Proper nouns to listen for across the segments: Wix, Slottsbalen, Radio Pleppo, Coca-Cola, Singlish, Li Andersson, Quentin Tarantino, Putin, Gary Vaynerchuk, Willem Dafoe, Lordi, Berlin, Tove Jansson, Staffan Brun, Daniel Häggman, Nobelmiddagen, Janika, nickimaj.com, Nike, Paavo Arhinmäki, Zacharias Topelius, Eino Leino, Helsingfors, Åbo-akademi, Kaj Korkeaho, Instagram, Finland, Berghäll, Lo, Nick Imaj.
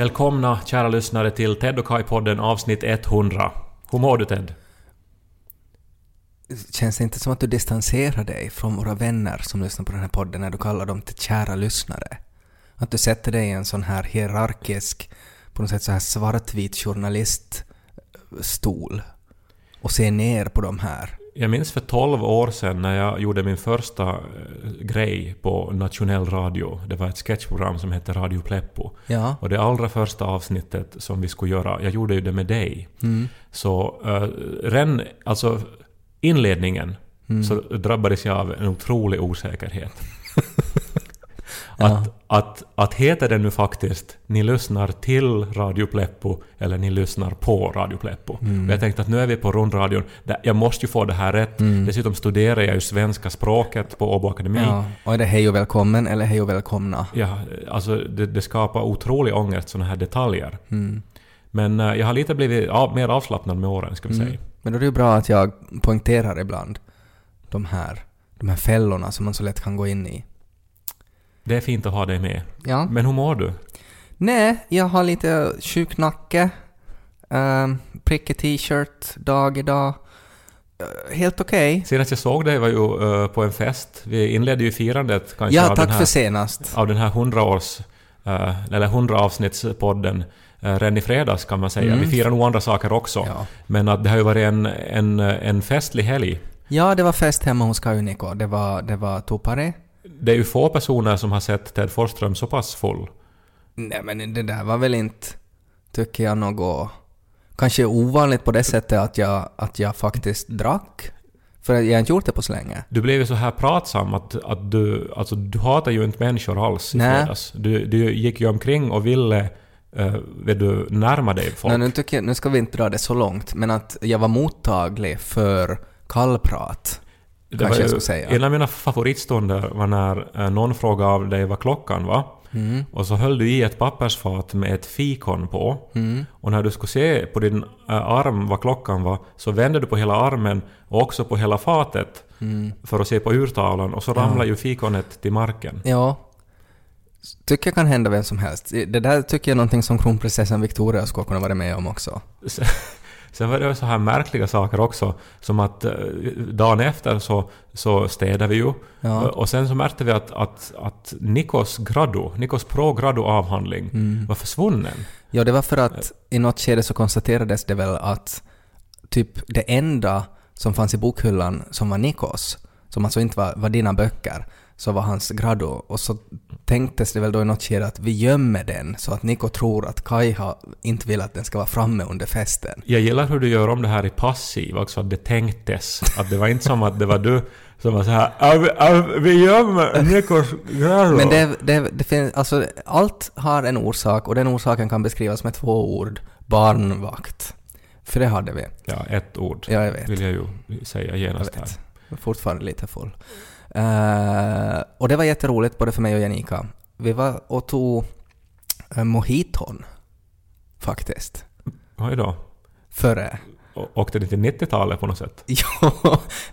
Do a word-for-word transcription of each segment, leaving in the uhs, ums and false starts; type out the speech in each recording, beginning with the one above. Välkomna kära lyssnare till Ted och Kaj-podden avsnitt hundra. Hur mår du, Ted? Känns det inte som att du distanserar dig från våra vänner som lyssnar på den här podden när du kallar dem till kära lyssnare? Att du sätter dig i en sån här hierarkisk, på något sätt så här svartvit journaliststol och ser ner på de här. Jag minns för tolv år sedan när jag gjorde min första grej på Nationell Radio. Det var ett sketchprogram som hette Radio Pleppo. Ja. Och det allra första avsnittet som vi skulle göra, jag gjorde ju det med dig. Mm. Så uh, ren, alltså inledningen mm. så drabbades jag av en otrolig osäkerhet. att, ja. att, att heter det nu faktiskt ni lyssnar till Radio Pleppo eller ni lyssnar på Radio Pleppo. Mm. Jag tänkte att nu är vi på rundradion. Jag måste ju få det här rätt. Mm. Dessutom studerar jag ju svenska språket på Åbo-akademi. Ja. Och är det hej och välkommen eller hej och välkomna? Ja, alltså det, det skapar otrolig ångest, sådana här detaljer. Mm. Men uh, jag har lite blivit av, mer avslappnad med åren, ska vi mm. säga. Men då är det ju bra att jag poängterar ibland de här, de här fällorna som man så lätt kan gå in i. Det är fint att ha dig med. Ja. Men hur mår du? Nej, jag har lite sjuk nacke. Um, prickig t-shirt dag idag. Uh, helt okej. Okay. Senast jag såg dig var ju uh, på en fest. Vi inledde ju firandet kanske. Ja, av tack den här, för senast. Av den här hundra års, uh, eller hundra avsnittspodden. Redan i fredags kan man säga. Mm. Vi firar nog andra saker också. Ja. Men att det har ju varit en, en, en festlig helg. Ja, det var fest hemma hos Kajuniko. Det var, det var topare. Det är ju få personer som har sett Ted Forström så pass full. Nej, men det där var väl inte, tycker jag, något kanske ovanligt på det sättet att jag, att jag faktiskt drack. För jag har inte gjort det på så länge. Du blev ju så här pratsam att, att du, alltså, du hatar ju inte människor alls i fredags. Du, du gick ju omkring och ville... Uh, vill du närma dig folk? Nej, nu, tycker jag, nu ska vi inte dra det så långt, men att jag var mottaglig för kallprat. Det var ju, en av mina favoritstunder var när någon frågade av dig vad klockan var. Mm. Och så höll du i ett pappersfat med ett fikon på. Mm. Och när du skulle se på din arm vad klockan var, så vände du på hela armen och också på hela fatet mm. för att se på urtavlan. Och så ramlade ja. ju fikonet till marken. Ja. Tycker jag kan hända vem som helst. Det där tycker jag är någonting som kronprinsessan Victoria skulle kunna vara med om också. Sen var det så här märkliga saker också, som att dagen efter så, så städade vi ju. Ja. Och sen så märkte vi att, att, att Nikos grado, Nikos pro-grado-avhandling mm. var försvunnen. Ja, det var för att i något skede så konstaterades det väl att typ det enda som fanns i bokhyllan som var Nikos, som alltså inte var, var dina böcker, så var hans grado. Och så tänktes det väl då i något skede att vi gömmer den så att Niko tror att Kaj har inte vill att den ska vara framme under festen. Jag gillar hur du gör om det här i passiv också, att det tänktes. Att det var inte som att det var du som var så här av, av, vi gömmer Nikos grado. Men det, det, det finns, alltså, allt har en orsak och den orsaken kan beskrivas med två ord. Barnvakt. För det hade vi. Ja, ett ord. Ja, jag vet. Vill jag ju säga genast här. Fortfarande lite full. Uh, och det var jätteroligt både för mig och Janika. Vi var och tog uh, mojiton faktiskt. Vad är det? Före. Och åkte det till nittiotalet på något sätt? Ja,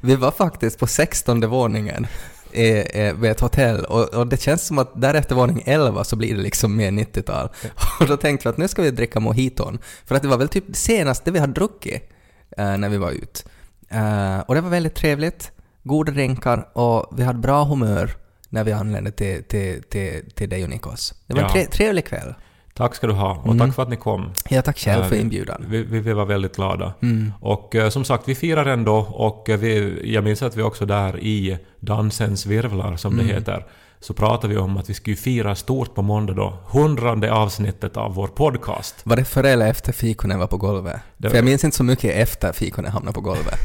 vi var faktiskt på sextonde våningen eh, eh, vid ett hotell och, och det känns som att därefter våning elva så blir det liksom mer nittiotal. Och då tänkte vi att nu ska vi dricka mojiton. För att det var väl typ det senaste vi hade druckit eh, när vi var ut. Uh, och det var väldigt trevligt. Goda drinkar och vi hade bra humör när vi anlände till, till, till, till dig och Nikos. Det var ja. en tre, trevlig kväll. Tack ska du ha och mm. tack för att ni kom. Ja, tack själv för inbjudan. Vi, vi, vi var väldigt glada. Mm. Och som sagt, vi firar ändå och vi, jag minns att vi också där i Dansens Virvlar som mm. det heter, så pratar vi om att vi skulle fira stort på måndag då. Hundrade avsnittet av vår podcast. Var det före eller efter fikonen var på golvet? Det... För jag minns inte så mycket efter fikonen hamnade på golvet.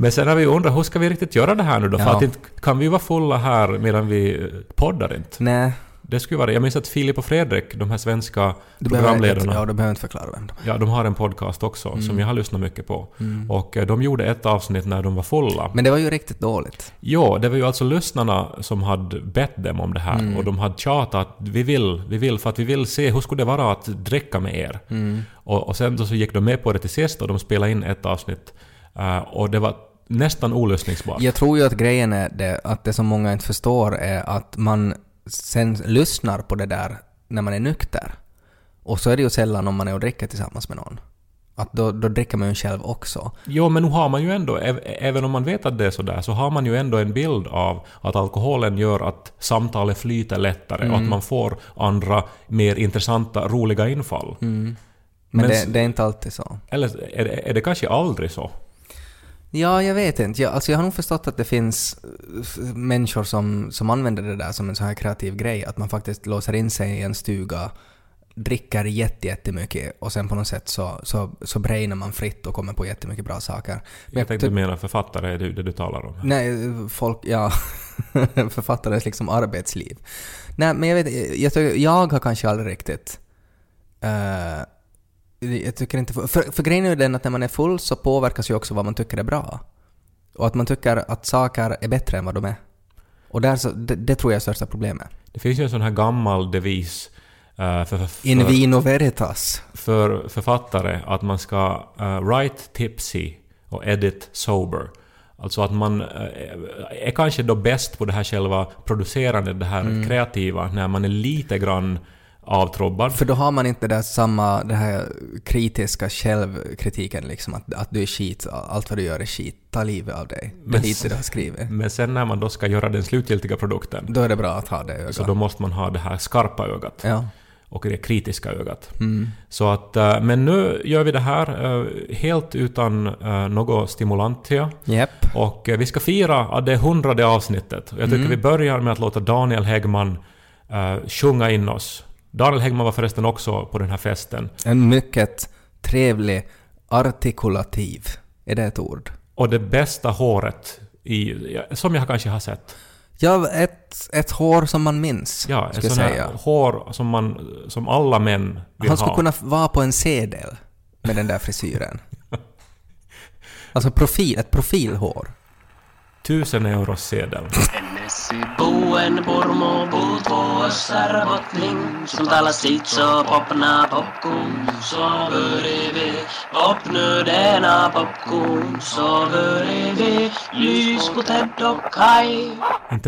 Men sen har vi undrat, hur ska vi riktigt göra det här nu då? Ja. För att inte, kan vi vara fulla här medan vi poddar inte? Nej. Det skulle vara. Jag minns att Filip och Fredrik, de här svenska du programledarna... Inte, ja, de behöver inte förklara vem de är. Ja, de har en podcast också mm. som jag har lyssnat mycket på. Mm. Och de gjorde ett avsnitt när de var fulla. Men det var ju riktigt dåligt. Ja, det var ju alltså lyssnarna som hade bett dem om det här. Mm. Och de hade tjatat att vi vill, vi vill för att vi vill se hur skulle det vara att dricka med er. Mm. Och, och sen så gick de med på det till sist och de spelade in ett avsnitt. Uh, och det var... nästan olösningsbart. Jag tror ju att grejen är det, att det som många inte förstår är att man sen lyssnar på det där när man är nykter. Och så är det ju sällan om man är och dricker tillsammans med någon. Att då, då dricker man ju själv också. Jo, men nu har man ju ändå, äv, även om man vet att det är sådär, så har man ju ändå en bild av att alkoholen gör att samtalet flyter lättare mm. och att man får andra mer intressanta, roliga infall. Mm. Men, men det, det är inte alltid så. Eller är det, är det kanske aldrig så? Ja, jag vet inte. Jag, alltså jag har nog förstått att det finns människor som, som använder det där som en sån här kreativ grej. Att man faktiskt låser in sig i en stuga, dricker jätte, jättemycket och sen på något sätt så, så, så brainar man fritt och kommer på jättemycket bra saker. Men jag tänkte ty- du menar författare är det, det du talar om? Nej, folk, ja, författares liksom arbetsliv. Nej, men jag vet, jag, jag, jag har kanske aldrig riktigt... Uh, jag tycker inte för, för, för grejen är den att när man är full så påverkas ju också vad man tycker är bra. Och att man tycker att saker är bättre än vad de är. Och där så, det, det tror jag är största problemet. Det finns ju en sån här gammal devis Uh, för, för, in vino veritas för författare att man ska uh, write tipsy och edit sober, alltså att man uh, är kanske då bäst på det här själva producerandet, det här mm. kreativa, när man är lite grann avtrobbad, för då har man inte det samma, det här kritiska självkritiken liksom, att, att du är skit, allt vad du gör är skit, ta livet av dig, det hit du har skrivit. Men sen när man då ska göra den slutgiltiga produkten, då är det bra att ha det ögat. Så då måste man ha det här skarpa ögat, ja. Och det kritiska ögat. Mm. Så att, men nu gör vi det här helt utan något stimulantia. Yep. Och vi ska fira det hundrade avsnittet. Jag tycker mm. vi börjar med att låta Daniel Häggman sjunga in oss. Daniel Häggman var förresten också på den här festen. En mycket trevlig, artikulativ, är det ett ord? Och det bästa håret i, som jag kanske har sett. Ja, ett, ett hår som man minns. Ja, ett sånt här hår som, man, som alla män vill ha. Han skulle ha. kunna vara på en sedel med den där frisyren. Alltså profil, ett profilhår. Tusen euros sedel. Inte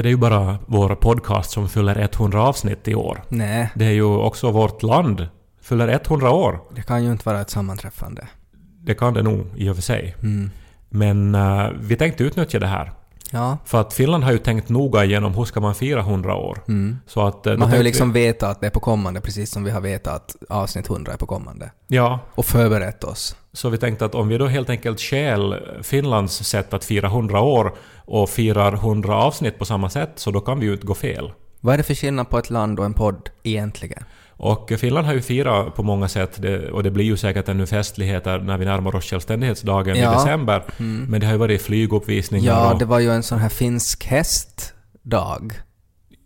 det är ju bara vår podcast som fyller hundra avsnitt i år. Nej. Det är ju också vårt land fyller hundra år. Det kan ju inte vara ett sammanträffande. Det kan det nog i och för sig. Mm. Men uh, vi tänkte utnyttja det här. Ja. För att Finland har ju tänkt noga igenom hur ska man fira hundra år. Mm. Så att, man har ju liksom vi... vetat att det är på kommande, precis som vi har vetat att avsnitt hundra är på kommande. Ja. Och förberett oss. Så vi tänkte att om vi då helt enkelt skäl Finlands sätt att fira hundra år och firar hundra avsnitt på samma sätt, så då kan vi ju inte gå fel. Vad är det för skillnad på ett land och en podd egentligen? Och Finland har ju firat på många sätt, och det blir ju säkert ännu festligheter när vi närmar oss självständighetsdagen ja. i december. Mm. Men det har ju varit flyguppvisningar. Ja, och... det var ju en sån här finsk hästdag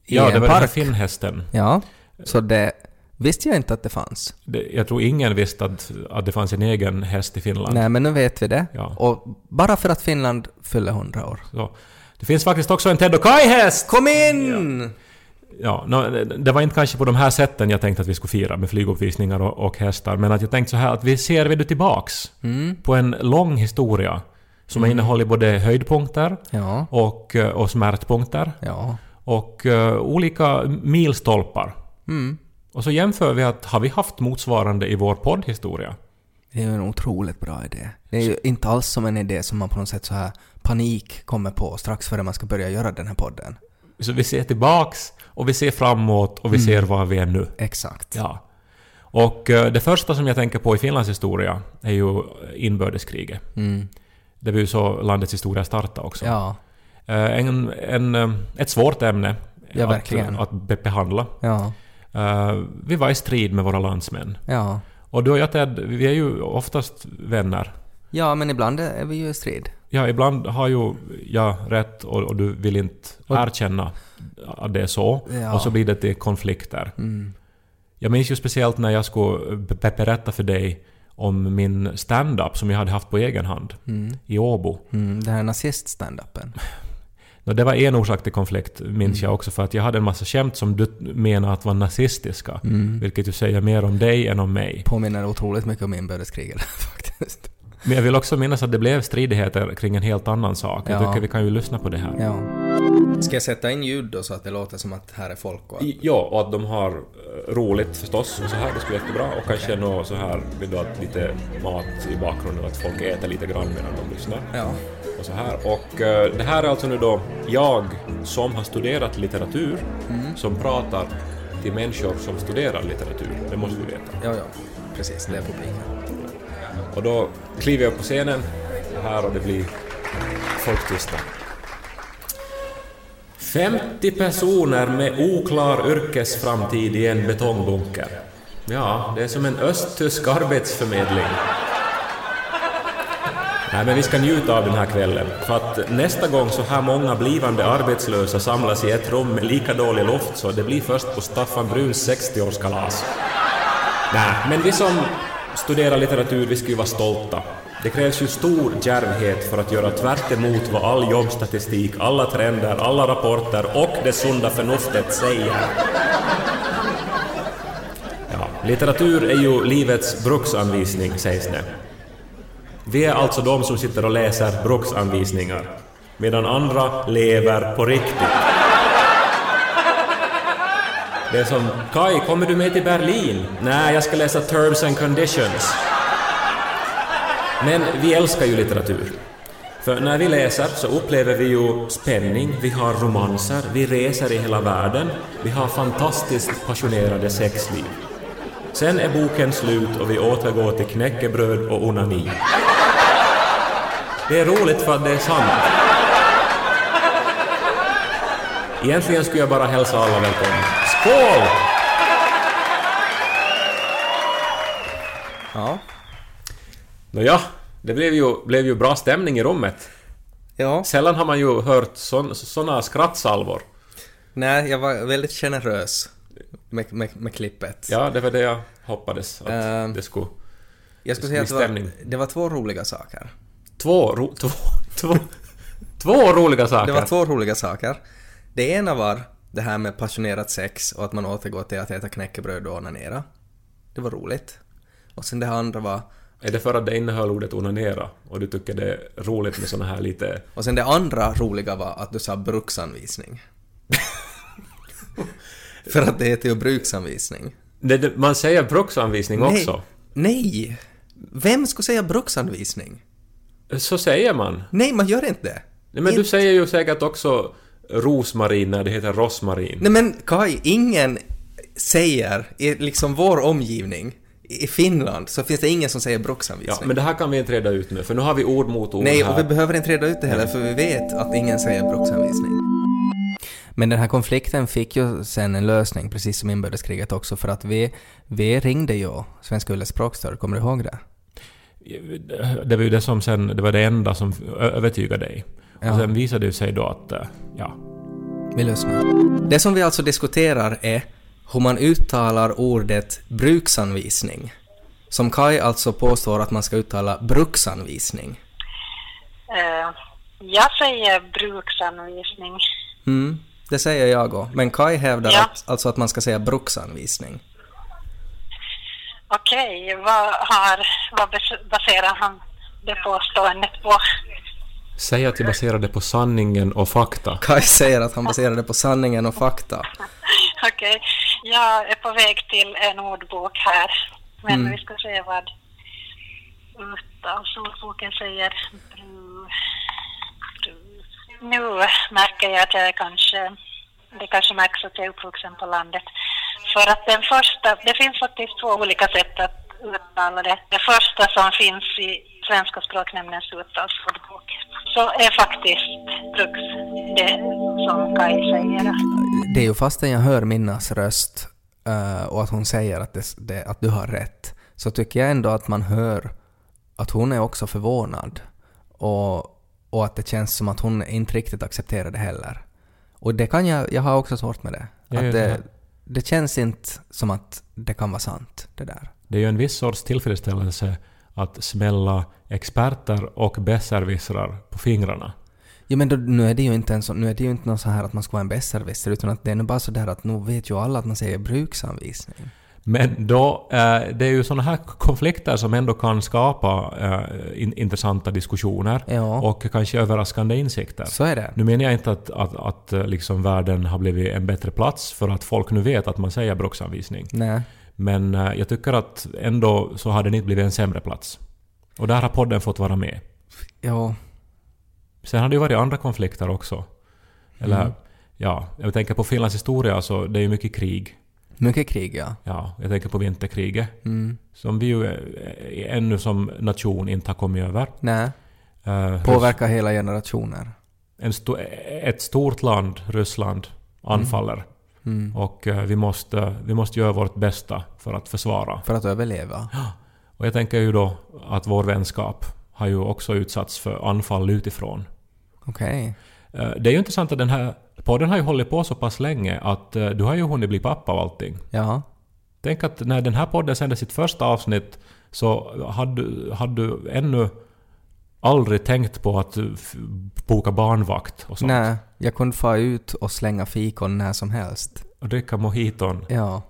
i ja, en park. Ja, det var den finhästen. Ja, så det visste jag inte att det fanns. Det, jag tror ingen visste att, att det fanns en egen häst i Finland. Nej, men nu vet vi det. Ja. Och bara för att Finland fyller hundra år. Så. Det finns faktiskt också en Ted och Kaj-häst! Kom in! Ja. Ja, det var inte kanske på de här sätten jag tänkte att vi skulle fira med flyguppvisningar och, och hästar, men att jag tänkte så här att vi ser vi det tillbaks mm. på en lång historia som mm. innehåller både höjdpunkter ja. och, och smärtpunkter ja. och uh, olika milstolpar mm. och så jämför vi att har vi haft motsvarande i vår poddhistoria. Det är en otroligt bra idé. Det är ju inte alls som en idé som man på något sätt så här panik kommer på strax före man ska börja göra den här podden. Så vi ser tillbaks och vi ser framåt och vi mm. ser var vi är nu. Exakt. Ja. Och det första som jag tänker på i Finlands historia är ju inbördeskriget. Mm. Det var ju så landets historia startade också. Ja. En, en, ett svårt ämne ja, att, att behandla. Ja. Vi var i strid med våra landsmän. Ja. Och du och jag, Ted, vi är ju oftast vänner. Ja, men ibland är vi ju i strid. Ja, ibland har ju jag rätt och, och du vill inte erkänna att det är så. Ja. Och så blir det till konflikter. Mm. Jag minns ju speciellt när jag skulle berätta för dig om min stand-up som jag hade haft på egen hand mm. i Åbo. Mm, den här nazist-stand-upen. Det var en orsak till konflikt, minns mm. jag också, för att jag hade en massa skämt som du menar att var nazistiska. Mm. Vilket ju säger mer om dig än om mig. Påminner otroligt mycket om inbördeskriget faktiskt. Men jag vill också minnas att det blev stridigheter kring en helt annan sak. Ja. Jag tycker vi kan ju lyssna på det här. Ja. Ska jag sätta in ljud då så att det låter som att här är folk? Och att... Ja, och att de har roligt förstås och så här, det skulle vara jättebra. Och kanske något så här, vill du ha lite mat i bakgrunden och att folk äter lite grann medan de lyssnar. Ja. Och så här. Och uh, det här är alltså nu då jag som har studerat litteratur mm. som pratar till människor som studerar litteratur. Det måste vi veta. Ja, ja. Precis, det är publiken. Och då kliver jag på scenen här och det blir folktysta. femtio personer med oklar yrkesframtid i en betongbunker. Ja, det är som en östtysk arbetsförmedling. Nej, men vi ska njuta av den här kvällen. För att nästa gång så här många blivande arbetslösa samlas i ett rum med lika dålig luft så det blir först på Staffan Bruns sextioårskalas. Nej, men vi som studerar litteratur, vi ska ju vara stolta. Det krävs ju stor djärvhet för att göra tvärt emot vad all jobbstatistik, alla trender, alla rapporter och det sunda förnuftet säger. Ja, litteratur är ju livets bruksanvisning, sägs det. Vi är alltså de som sitter och läser bruksanvisningar, medan andra lever på riktigt. Det är som, Kaj, kommer du med till Berlin? Nej, jag ska läsa Terms and Conditions. Men vi älskar ju litteratur. För när vi läser så upplever vi ju spänning, vi har romanser, vi reser i hela världen, vi har fantastiskt passionerade sexliv. Sen är boken slut och vi återgår till knäckebröd och onani. Det är roligt för att det är sant. Egentligen skulle jag bara hälsa alla välkomna. Skål! Ja. Nåja, det blev ju, blev ju bra stämning i rummet. Ja. Sällan har man ju hört så, såna skrattsalvor. Nej, jag var väldigt generös med, med, med klippet. Ja, det var det jag hoppades att uh, det skulle jag skulle det skulle säga att det var, det var två roliga saker. Två, ro, två, två, två roliga saker? Det var två roliga saker. Det ena var det här med passionerat sex och att man återgår till att äta knäckebröd och onanera. Det var roligt. Och sen det andra var... Är det för att det innehöll ordet onanera och du tycker det är roligt med såna här lite... Och sen det andra roliga var att du sa bruksanvisning. För att det heter ju bruksanvisning. Det, det, man säger bruksanvisning nej, också. Nej! Vem ska säga bruksanvisning? Så säger man. Nej, man gör inte det. Nej, men inte. Du säger ju säkert också rosmarin när det heter rosmarin. Nej, men Kaj, ingen säger i liksom vår omgivning... I Finland så finns det ingen som säger bruksanvisning. Ja, men det här kan vi inte reda ut nu, för nu har vi ord mot ord. Nej, här. Och vi behöver inte reda ut det heller, för vi vet att ingen säger bruksanvisning. Men den här konflikten fick ju sen en lösning, precis som inbördeskriget också, för att vi, vi ringde ju Svenska Yles språkstöd, kommer du ihåg det? Det var ju det som sen, det var det enda som övertygade dig. Och ja. Sen visade det sig då att, ja. Vi lyssnar. Det som vi alltså diskuterar är hur man uttalar ordet bruksanvisning, som Kaj alltså påstår att man ska uttala bruksanvisning. Uh, jag säger bruksanvisning. Mm, det säger jag då. Men Kaj hävdar ja. att, alltså att man ska säga bruksanvisning. Okej, okay, vad, vad baserar han det påståendet på? Säg att jag baserade på sanningen och fakta. Kaj säger att han baserade på sanningen och fakta. Okej, okay. Jag är på väg till en ordbok här. Men mm. vi ska se vad ordboken säger. Nu märker jag att jag kanske, det kanske märks att jag är uppvuxen på landet. För att den första, det finns faktiskt två olika sätt att uttala det. Det första som finns i Svenska språknämndens uttalsordbok så är faktiskt bruks det som Kaj säger. Det är ju fastän jag hör Minnas röst och att hon säger att, det, det, att du har rätt, så tycker jag ändå att man hör att hon är också förvånad och, och att det känns som att hon inte riktigt accepterar det heller. Och det kan jag, jag har också svårt med det. Det, att det, det känns inte som att det kan vara sant det där. Det är ju en viss sorts tillfredsställelse att smälla experter och besserwissrar på fingrarna. Ja, men då, nu är det ju inte en så, nu är det ju inte något så här att man ska vara en besserwisser, utan att det är nog bara så där att nu vet ju alla att man säger bruksanvisning. Men då, eh, det är ju sådana här konflikter som ändå kan skapa eh, in, intressanta diskussioner, ja, och kanske överraskande insikter. Så är det. Nu menar jag inte att, att, att liksom världen har blivit en bättre plats för att folk nu vet att man säger bruksanvisning. Nej. Men eh, jag tycker att ändå så har den inte blivit en sämre plats. Och där har podden fått vara med. Ja. Sen har det ju varit andra konflikter också. Eller, mm. ja, jag tänker på Finlands historia, så det är ju mycket krig. Mycket krig, ja. Ja, jag tänker på vinterkriget. Mm. Som vi ju ännu som nation inte har kommit över. Nej. Uh, Påverkar hela generationer. En sto- ett stort land, Ryssland, anfaller. Mm. Mm. Och uh, vi, måste, vi måste göra vårt bästa för att försvara. För att överleva. Ja. Och jag tänker ju då att vår vänskap har ju också utsatts för anfall utifrån. Okej. Okay. Uh, det är ju intressant att den här... Podden har ju hållit på så pass länge att du har ju hunnit bli pappa och allting. Jaha. Tänk att när den här podden sände sitt första avsnitt så hade, hade du ännu aldrig tänkt på att f- boka barnvakt och sånt. Nej, jag kunde få ut och slänga fikon när som helst. Och dricka mojiton. Ja.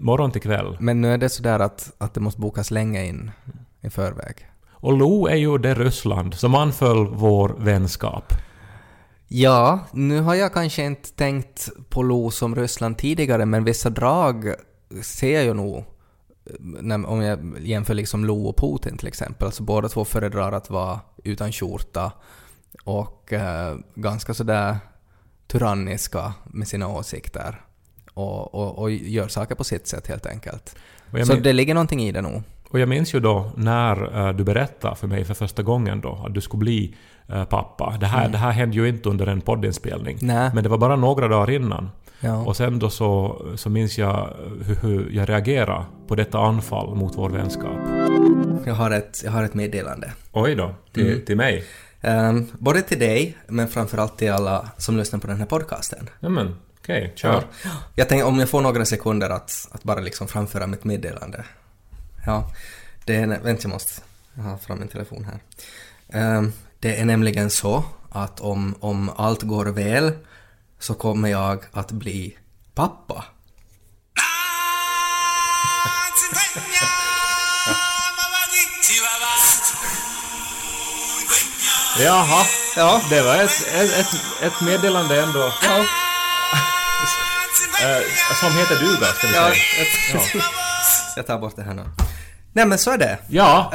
Morgon till kväll. Men nu är det sådär att, att det måste bokas länge in i förväg. Och Lo är ju det Ryssland som anföll vår vänskap. Ja, nu har jag kanske inte tänkt på Lo som Ryssland tidigare, men vissa drag ser jag nog när, om jag jämför liksom Lo och Putin till exempel. Alltså båda två föredrar att vara utan skjorta och eh, ganska sådär tyranniska med sina åsikter och, och, och gör saker på sitt sätt helt enkelt. Men... Så det ligger någonting i det nog. Och jag minns ju då när du berättade för mig för första gången då att du skulle bli pappa. Det här, mm. det här hände ju inte under en poddinspelning. Nä. Men det var bara några dagar innan. Ja. Och sen då så, så minns jag hur, hur jag reagerade på detta anfall mot vår vänskap. Jag har ett, jag har ett meddelande. Oj då, till, mm. till mig. Um, både till dig, men framförallt till alla som lyssnar på den här podcasten. Jamen, okej, okay, kör. Ja. Jag tänkte om jag får några sekunder att, att bara liksom framföra mitt meddelande. Ja, det är, vänta jag måste ha fram min telefon här. Um, det är nämligen så att om, om allt går väl så kommer jag att bli pappa. Jaha, ja, det var ett, ett, ett meddelande ändå. Ja. uh, som heter duga, ska vi säga. Ja, ett, ja. Jag tar bort det här nu. Nej, men så är det. Ja.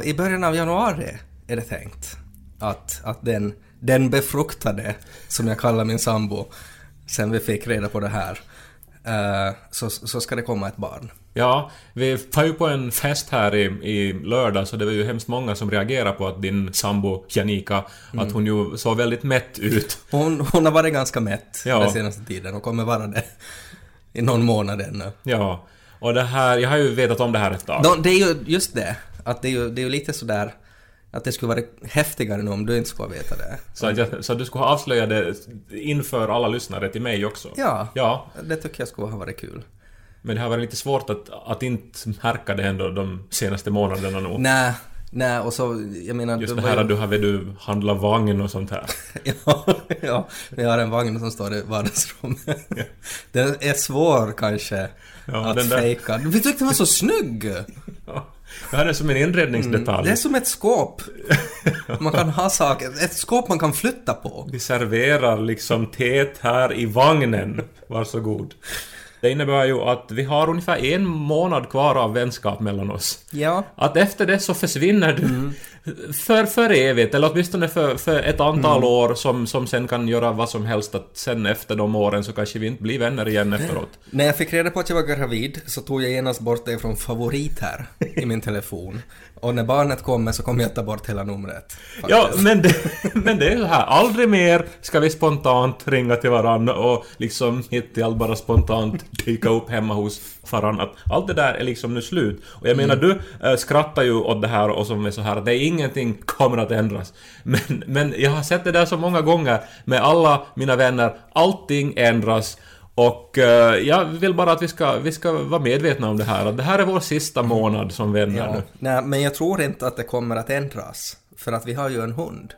Uh, I början av januari är det tänkt att, att den, den befruktade, som jag kallar min sambo, sen vi fick reda på det här, uh, så, så ska det komma ett barn. Ja, vi var ju på en fest här i, i lördag, så det var ju hemskt många som reagerade på att din sambo Janika, mm. att hon ju såg väldigt mätt ut. Hon, hon har varit ganska mätt, ja, den senaste tiden och kommer vara det i någon månad ännu. Ja. Och det här, jag har ju vetat om det här ett tag. De, det är ju just det, att det är ju, det är ju lite sådär att det skulle vara häftigare nu om du inte skulle veta det. Så att, jag, så att du skulle ha avslöjat det inför alla lyssnare till mig också? Ja, ja, det tycker jag skulle ha varit kul. Men det har varit lite svårt att, att inte märka det ändå de senaste månaderna nog. Nej, nej, och så, jag menar... Just det här att ju... du har du handlar vagn och sånt här. ja, ja, jag har en vagn som står i vardagsrummet. Ja. Den är svår kanske. Ja, att fejka. Vi tyckte den var så snygg. Ja, det här är som en inredningsdetalj. Mm, det är som ett skåp. Man kan ha saker. Ett skåp man kan flytta på. Vi serverar liksom teet här i vagnen. Varsågod. Det innebär ju att vi har ungefär en månad kvar av vänskap mellan oss. Ja. Att efter det så försvinner du mm. för, för evigt. Eller åtminstone för, för ett antal mm. år som, som sen kan göra vad som helst. Att sen efter de åren så kanske vi inte blir vänner igen efteråt. När jag fick reda på att jag var gravid så tog jag genast bort det från favorit här i min telefon. Och när barnet kommer så kommer jag ta bort hela numret. Faktiskt. Ja, men det, men det är ju här. Aldrig mer ska vi spontant ringa till varandra och liksom hitta allt bara spontant dyka upp hemma hos varandra. Allt det där är liksom nu slut. Och jag menar, mm. du äh, skrattar ju åt det här och som är så här, det är ingenting kommer att ändras. Men, men jag har sett det där så många gånger med alla mina vänner. Allting ändras. Och eh, jag vill bara att vi ska, vi ska vara medvetna om det här. Att det här är vår sista månad som vänner ja. nu. Nej, men jag tror inte att det kommer att ändras. För att vi har ju en hund.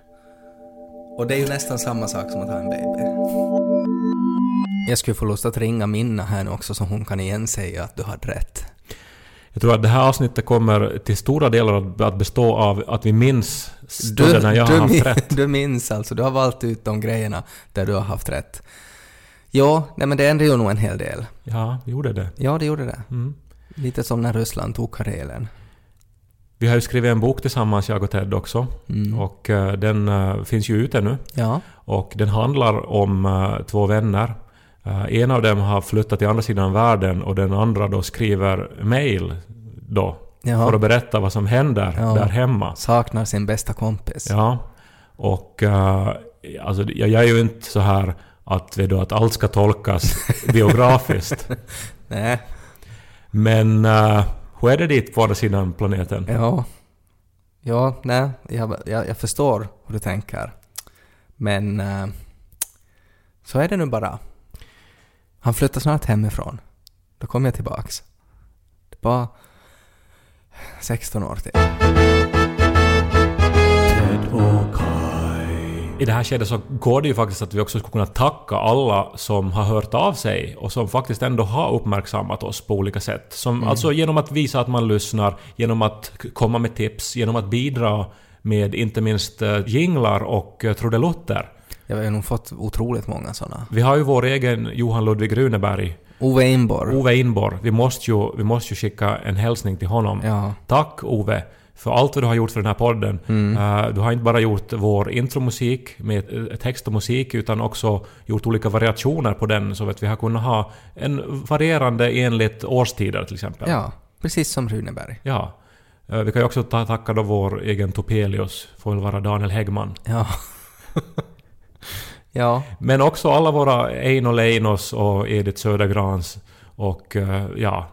Och det är ju nästan samma sak som att ha en baby. Jag skulle få lust att ringa Minna här nu också så hon kan igen säga att du hade rätt. Jag tror att det här avsnittet kommer till stora delar att bestå av att vi minns stunderna jag har haft min, rätt. Du minns alltså, du har valt ut de grejerna där du har haft rätt. Ja, nej, men det ändrar ju nog en hel del. Ja, det gjorde det. Ja, det gjorde det. Mm. Lite som när Ryssland tog Karelen. Vi har ju skrivit en bok tillsammans, jag och Ted också. Mm. Och uh, den uh, finns ju ute nu. Ja. Och den handlar om uh, två vänner. Uh, en av dem har flyttat till andra sidan världen och den andra då skriver mejl då. Jaha. För att berätta vad som händer ja. Där hemma. Saknar sin bästa kompis. Ja, och uh, alltså, jag, jag är ju inte så här att, då, att allt ska tolkas biografiskt. Nej. Men uh, hur är det dit på andra sidan planeten? Ja, ja nej, jag, jag, jag förstår hur du tänker. Men uh, så är det nu bara. Han flyttar snart hemifrån. Då kommer jag tillbaks. Det var sexton år till. I det här skedet så går det ju faktiskt att vi också ska kunna tacka alla som har hört av sig och som faktiskt ändå har uppmärksammat oss på olika sätt. Som, mm. Alltså genom att visa att man lyssnar, genom att komma med tips, genom att bidra med inte minst jinglar och trudelutter. Jag har nog fått otroligt många sådana. Vi har ju vår egen Johan Ludvig Runeberg. Ove Inborg. Ove Inborg. Vi måste ju, vi måste ju skicka en hälsning till honom. Ja. Tack Ove för allt vad du har gjort för den här podden. Mm. Uh, du har inte bara gjort vår intromusik med text och musik utan också gjort olika variationer på den så att vi har kunnat ha en varierande enligt årstider till exempel. Ja, precis som Runeberg. Ja. Uh, vi kan ju också ta- tacka då vår egen Topelius för att vara Daniel Häggman. Ja. Ja. Men också alla våra Eino Leinos och Edith Södergrans och ja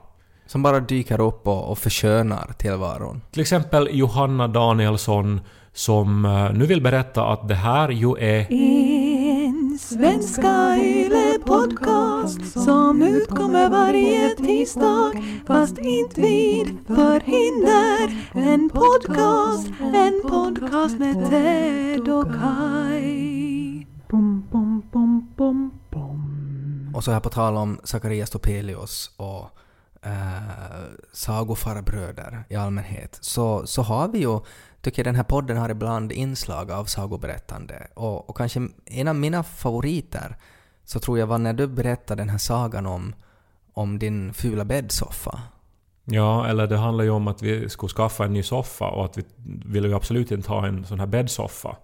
som bara dyker upp och, och förskönar tillvaron. Till exempel Johanna Danielsson som nu vill berätta att det här ju är en svenska Yle podcast som utkommer varje tisdag fast inte vid förhinder en podcast en podcast med Ted och Kaj. Bom, bom, bom, bom, bom. Och så här på tal om Zacharias Topelius och eh, sagofarbröder i allmänhet så, så har vi ju, tycker jag den här podden har ibland inslag av sagoberättande och, och kanske en av mina favoriter så tror jag var när du berättade den här sagan om, om din fula bäddsoffa. Ja, eller det handlar ju om att vi skulle skaffa en ny soffa och att vi ville ju absolut inte ha en sån här bäddsoffa.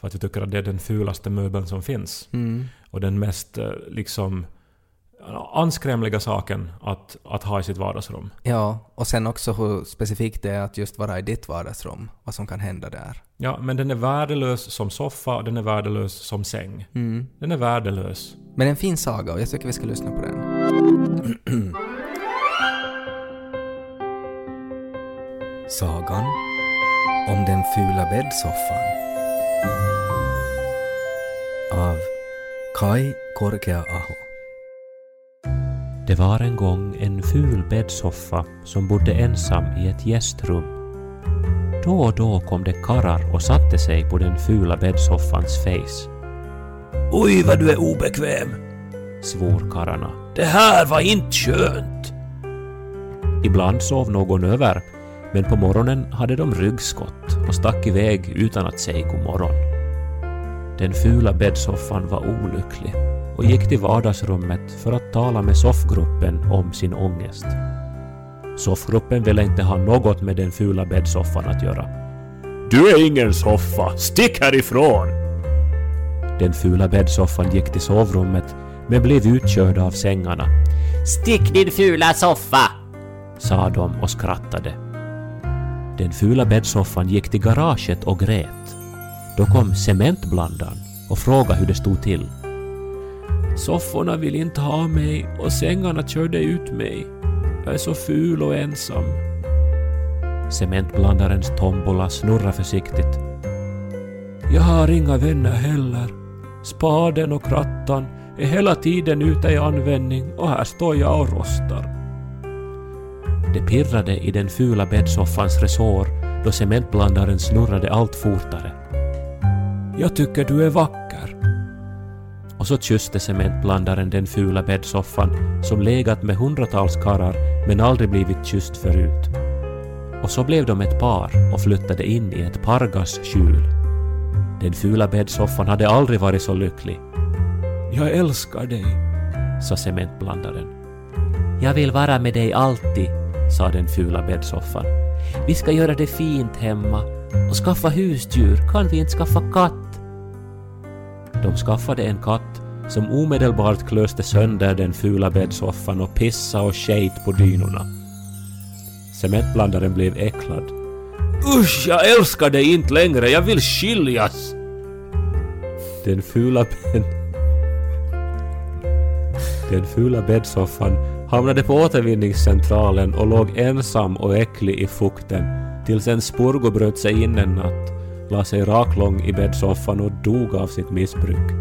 För att vi tycker att det är den fulaste möbeln som finns. Mm. Och den mest liksom anskrämliga saken att, att ha i sitt vardagsrum. Ja, och sen också hur specifikt det är att just vara i ditt vardagsrum. Vad som kan hända där. Ja, men den är värdelös som soffa, den är värdelös som säng. Mm. Den är värdelös. Men en fin saga och jag tycker vi ska lyssna på den. Sagan om den fula bäddsoffan. Av Kaj Korkeaho. Det var en gång en ful bäddsoffa som bodde ensam i ett gästrum. Då och då kom det karrar och satte sig på den fula bäddsoffans face. Oj vad du är obekväm, svor karrarna. Det här var inte skönt. Ibland sov någon över, men på morgonen hade de ryggskott och stack iväg utan att säga god morgon. Den fula bäddsoffan var olycklig och gick till vardagsrummet för att tala med soffgruppen om sin ångest. Soffgruppen ville inte ha något med den fula bäddsoffan att göra. Du är ingen soffa, stick härifrån! Den fula bäddsoffan gick till sovrummet men blev utkörd av sängarna. Stick din fula soffa! Sa de och skrattade. Den fula bäddsoffan gick till garaget och grät. Då kom cementblandaren och frågade hur det stod till. Sofforna vill inte ha mig och sängarna körde ut mig. Jag är så ful och ensam. Cementblandarens tombola snurrar försiktigt. Jag har inga vänner heller. Spaden och krattan är hela tiden ute i användning och här står jag och rostar. Det pirrade i den fula bäddsoffans resår då cementblandaren snurrade allt fortare. Jag tycker du är vacker. Och och så kysste cementblandaren den fula bäddsoffan som legat med hundratals karrar men aldrig blivit kysst förut. Och så blev de ett par och flyttade in i ett pargas skjul. Den fula bäddsoffan hade aldrig varit så lycklig. Jag älskar dig, sa cementblandaren. Jag vill vara med dig alltid, sa den fula bäddsoffan. Vi ska göra det fint hemma och skaffa husdjur. Kan vi inte skaffa katt? De skaffade en katt som omedelbart klöste sönder den fula bäddsoffan och pissa och skit på dynorna. Cementblandaren blev äcklad. Usch, jag älskar dig inte längre. Jag vill skiljas. Den fula bäddsoffan Den fula bäddsoffan hamnade på återvinningscentralen och låg ensam och äcklig i fukten tills en spurgo bröt sig in en natt, la sig raklång i bäddsoffan och dog av sitt missbruk.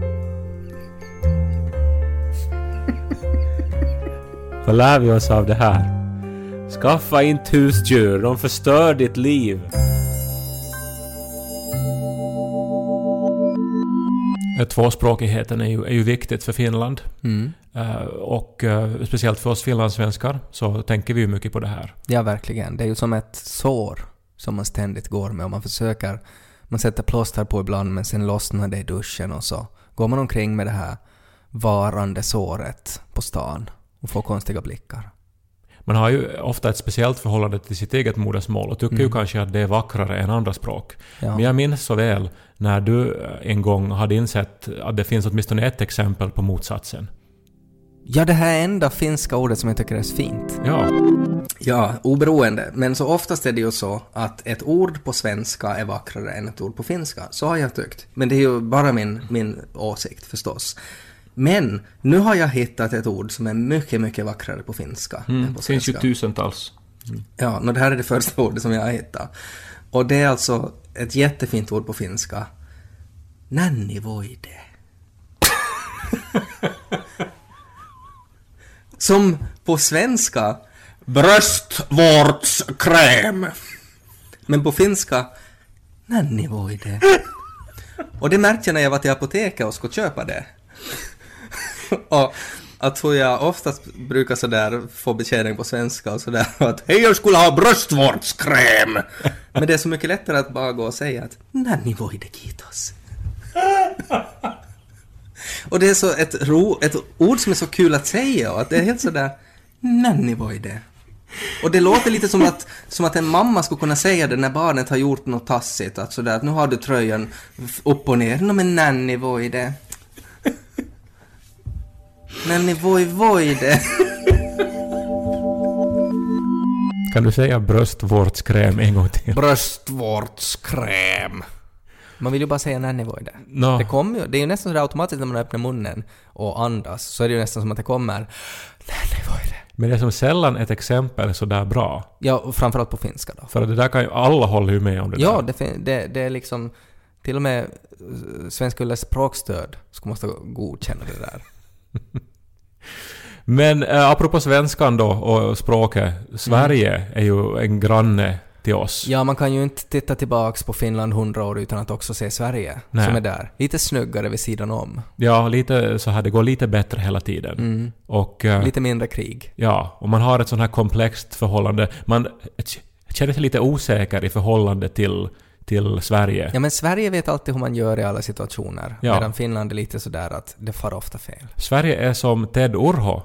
Vad lär vi oss av det här? Skaffa inte husdjur, de förstör ditt liv. Tvåspråkigheten är ju, är ju viktigt för Finland. Mm. Uh, och uh, speciellt för oss finlandssvenskar så tänker vi ju mycket på det här. Ja, verkligen. Det är ju som ett sår som man ständigt går med. Och man försöker, man sätter plåster på ibland men sen lossnar det i duschen och så går man omkring med det här varande såret på stan och får konstiga blickar. Man har ju ofta ett speciellt förhållande till sitt eget modersmål och tycker mm. ju kanske att det är vackrare än andra språk. Ja. Men jag minns så väl när du en gång hade insett att det finns åtminstone ett exempel på motsatsen. Ja, det här enda finska ordet som jag tycker är fint. Ja. Ja, oberoende. Men så oftast är det ju så att ett ord på svenska är vackrare än ett ord på finska. Så har jag tyckt. Men det är ju bara min, min åsikt förstås. Men nu har jag hittat ett ord som är mycket, mycket vackrare på finska mm, än på svenska. Det finns ju tusentals. Mm. Ja, men det här är det första ordet som jag har hittat. Och det är alltså ett jättefint ord på finska. Nännivoide. Som på svenska bröstvårdskräm. Men på finska nännivoide. Och det märkte jag när jag var till apoteket och skulle köpa det. Och att jag oftast brukar så där få betjäning på svenska och sådär att hej, jag skulle ha bröstvårdskräm. Men det är så mycket lättare att bara gå och säga att nej, ni var i det kitos. Och det är så ett, ro, ett ord som är så kul att säga och att det är helt så där nej, ni var i det. Och det låter lite som att, som att en mamma skulle kunna säga det när barnet har gjort något tassigt att, sådär, att nu har du tröjan upp och ner. No, men nej, ni var i det. Men ni voj voj det. Kan du säga bröstvårdskräm en gång till? Bröstvårdskräm. Man vill ju bara säga när ni voj det. No. Det kommer ju, det är ju nästan så automatiskt när man öppnar munnen och andas så är det ju nästan som att det kommer när ni voj det. Men det är som sällan ett exempel så där bra. Ja, och framförallt på finska då. För det där kan ju alla hålla ju med om det. Ja, där. Det, det det är liksom till och med Svensk Yles språkstöd ska måste godkänna det där. Men eh, apropå svenskan då och språket, Sverige mm. är ju en granne till oss. Ja, man kan ju inte titta tillbaks på Finland hundra år utan att också se Sverige. Nej. Som är där, lite snyggare vid sidan om. Ja, lite så här, det går lite bättre hela tiden mm. och, eh, lite mindre krig. Ja, och man har ett sån här komplext förhållande. Man känner sig lite osäker i förhållande till till Sverige. Ja, men Sverige vet alltid hur man gör i alla situationer. Ja. Medan Finland är lite sådär att det far ofta fel. Sverige är som Ted Urho.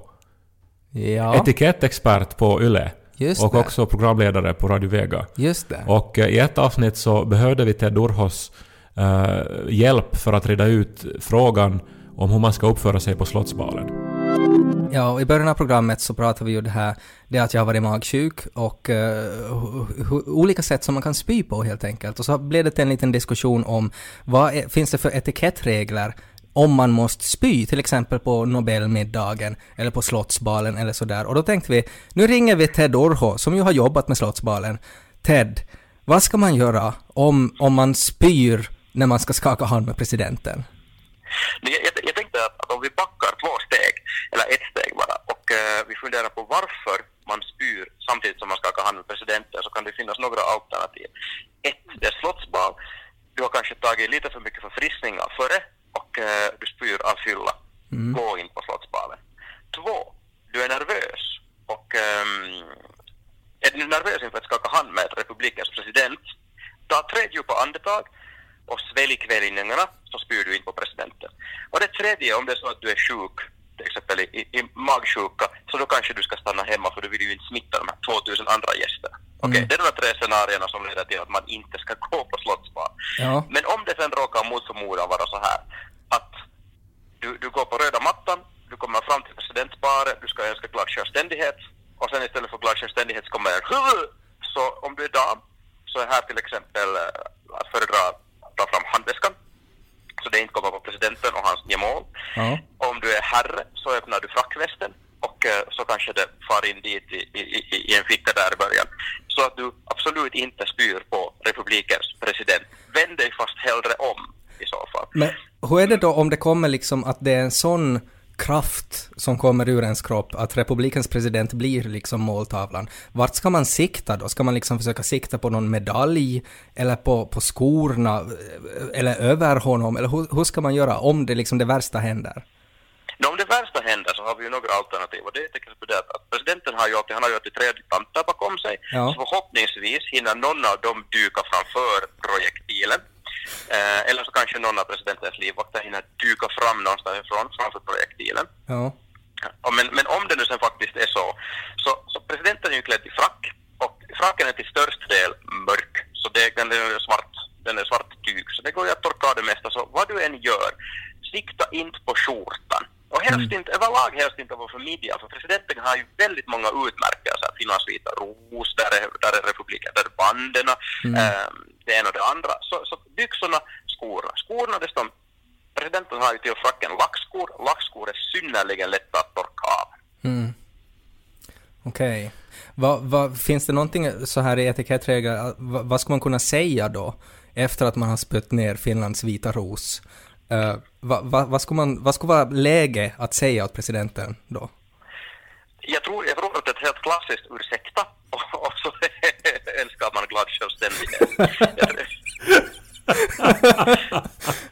Ja. Etikettexpert på Yle. Just och det. Också programledare på Radio Vega. Just det. Och i ett avsnitt så behövde vi Ted Urhos eh, hjälp för att reda ut frågan om hur man ska uppföra sig på Slottsbalen. Ja, och i början av programmet så pratade vi ju det här, det att jag har varit magsjuk och uh, hu- hu- olika sätt som man kan spy på helt enkelt. Och så blev det en liten diskussion om vad är, finns det för etikettregler om man måste spy, till exempel på Nobelmiddagen eller på Slottsbalen eller sådär. Och då tänkte vi, nu ringer vi Ted Urho som ju har jobbat med Slottsbalen. Ted, vad ska man göra om, om man spyr när man ska skaka hand med presidenten? Jag, jag tänkte att, att om vi backar två steg, eller ett steg bara, och eh, vi funderar på varför man spyr samtidigt som man skakar hand med presidenten, så kan det finnas några alternativ. Ett, det är Slottsbal. Du har kanske tagit lite för mycket förfriskningar före och eh, du spyr av fylla. Mm. Gå in på Slottsbalen. Två, du är nervös. Och um, är du nervös inför att skaka hand med republikens president, ta tre djupa andetag och svälj kvällningarna, så spyr du in på presidenten. Och det tredje, om det är så att du är sjuk, till exempel i, i magsjuka, så då kanske du ska stanna hemma, för du vill ju inte smitta de här tvåtusen andra gästerna. Okej, okay, mm. Det är de tre scenarierna som leder till att man inte ska gå på Slottsbalen. Ja. Men om det sen råkar mot förmodan vara så här, att du, du går på röda mattan, du kommer fram till presidentparet, du ska önska glad självständighet, och sen istället för glad självständighet så kommer jag, så om du är dam, så är här till exempel att föredra att ta fram handväskan, så det inte kommer på presidenten och hans gemål. Mm. Om du är herre så öppnar du frackvästen, och så kanske det far in dit i, i, i, i en ficka där i början. Så att du absolut inte styr på republikens president. Vänd dig fast hellre om i så fall. Men hur är det då om det kommer liksom att det är en sån kraft som kommer ur ens kropp, att republikens president blir liksom måltavlan? Vart ska man sikta då? Ska man liksom försöka sikta på någon medalj eller på, på skorna eller över honom? Eller hur, hur ska man göra om det liksom det värsta händer? Om det värsta händer så har vi ju några alternativ, och det är till exempel det att presidenten har gjort, han har gjort tre tantar bakom sig, ja. Så förhoppningsvis hinner någon av dem dyka framför projektilen. Eh, eller så kanske någon av presidentens livvakter hinner dyka fram någonstans ifrån, framför projektilen. Ja. Men, men om det nu sen faktiskt är så, så, så presidenten är ju klädd i frack, och fracken är till störst del mörk, så det, den är svart, den är svart tyg, så det går ju att torka av det mesta. Så vad du än gör, sikta inte på skjortan. Och helst inte, överlag helst inte på familjen, för presidenten har ju väldigt många utmärkelser. Finlands vita ros, där är, där är republiken, där är banderna, mm. eh, det ena och det andra. Så, så byxorna, skorna. Skorna, dessutom, presidenten har ju till fracken lackskor. Lackskor är synnerligen lätta att torka av. Mm. Okej. Okay. Va, va, finns det någonting så här i etikettregler, va, vad ska man kunna säga då efter att man har spött ner Finlands vita ros? Uh, vad va, va ska man, va ska vara läge att säga åt presidenten då? Jag tror, jag tror att det är helt klassiskt ursäkta, och, och så älskar man glad självständighet.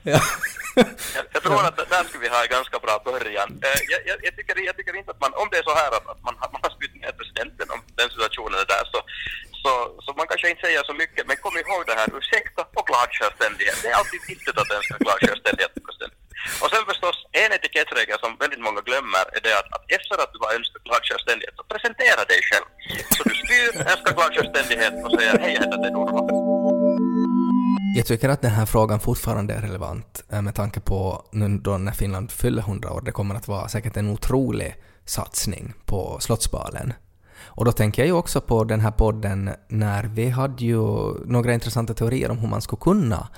jag, jag tror att där skulle vi ha en ganska bra början. Uh, jag, jag, jag, tycker, jag tycker inte att man, om det är så här att, att man, man har spytt ner presidenten, om den situationen är där, så Så, så man kanske inte säger så mycket, men kom ihåg det här, ursäkta och glad självständighet. Det är alltid viktigt att den ska glad självständighet. Och sen förstås, en etikettregel som väldigt många glömmer är det att, att efter att du har önskat glad självständighet, så presentera dig själv. Så du styr, önskar glad självständighet och säger hej, jag heter Ted Forström. Jag tycker att den här frågan fortfarande är relevant med tanke på nu då när Finland fyller hundra år. Det kommer att vara säkert en otrolig satsning på Slottsbalen. Och då tänker jag ju också på den här podden när vi hade ju några intressanta teorier om hur man skulle kunna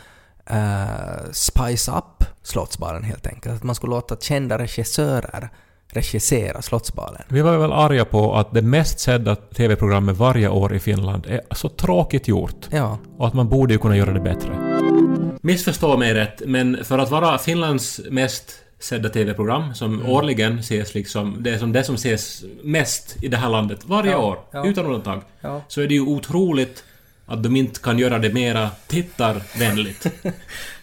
eh, spice up Slottsbalen helt enkelt. Att man skulle låta kända regissörer regissera Slottsbalen. Vi var väl arga på att det mest sedda tv-programmet varje år i Finland är så tråkigt gjort. Ja. Och att man borde ju kunna göra det bättre. Missförstå mig rätt, men för att vara Finlands mest sedda tv-program som mm. årligen ses liksom, det är som det som ses mest i det här landet varje ja, år ja. utan undantag, ja. så är det ju otroligt att de inte kan göra det mera tittarvänligt.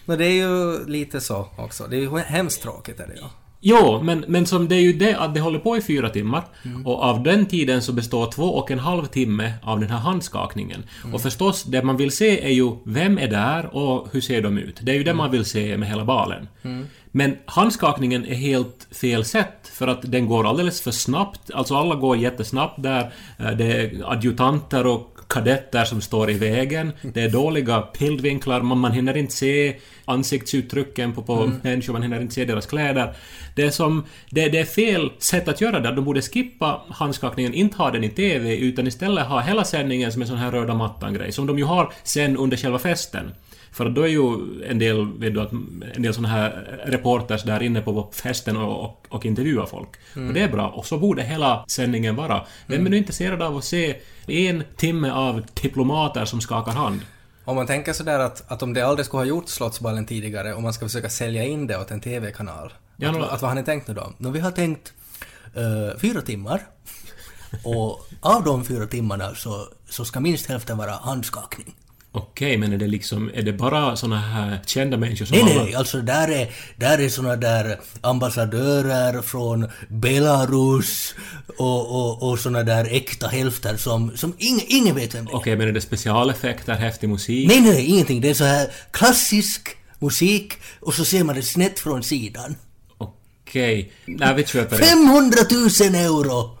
Men det är ju lite så också, det är ju hemskt tråkigt är det ju. Ja, men, men som det är ju det att det håller på i fyra timmar mm. och av den tiden så består två och en halv timme av den här handskakningen. Mm. Och förstås, det man vill se är ju vem är där och hur ser de ut. Det är ju det mm. man vill se med hela balen. Mm. Men handskakningen är helt fel sätt för att den går alldeles för snabbt. Alltså alla går jättesnabbt där. Det är adjutanter och kadetter som står i vägen. Det är dåliga bildvinklar. Man, man hinner inte se ansiktsuttrycken på, på mm. människor. Man hinner inte se deras kläder. Det är, som, det, det är fel sätt att göra det. De borde skippa handskakningen, inte ha den i tv, utan istället ha hela sändningen som en sån här röda mattan-grej. Som de ju har sen under själva festen. För då är ju en del, vet du, en del såna här reporters där inne på festen och, och, och intervjuar folk. Mm. Och det är bra. Och så borde hela sändningen vara. Vem är du intresserad av att se en timme av diplomater som skakar hand? Om man tänker sådär att, att om det aldrig skulle ha gjort Slottsbalen tidigare och man ska försöka sälja in det åt en tv-kanal. Ja, att, no. att vad har ni tänkt nu då? No, vi har tänkt uh, fyra timmar. Och av de fyra timmarna så, så ska minst hälften vara handskakning. Okej, men är det liksom, är det bara såna här kända människor som... Nej, alla... nej, alltså där är, där är såna där ambassadörer från Belarus och, och, och såna där äkta hälfter som, som ing, ingen vet vem det är. Okej, men är det specialeffekter, häftig musik? Nej, nej, nej, ingenting. Det är så här klassisk musik och så ser man det snett från sidan. Okej, när vi köper det. femhundratusen euro!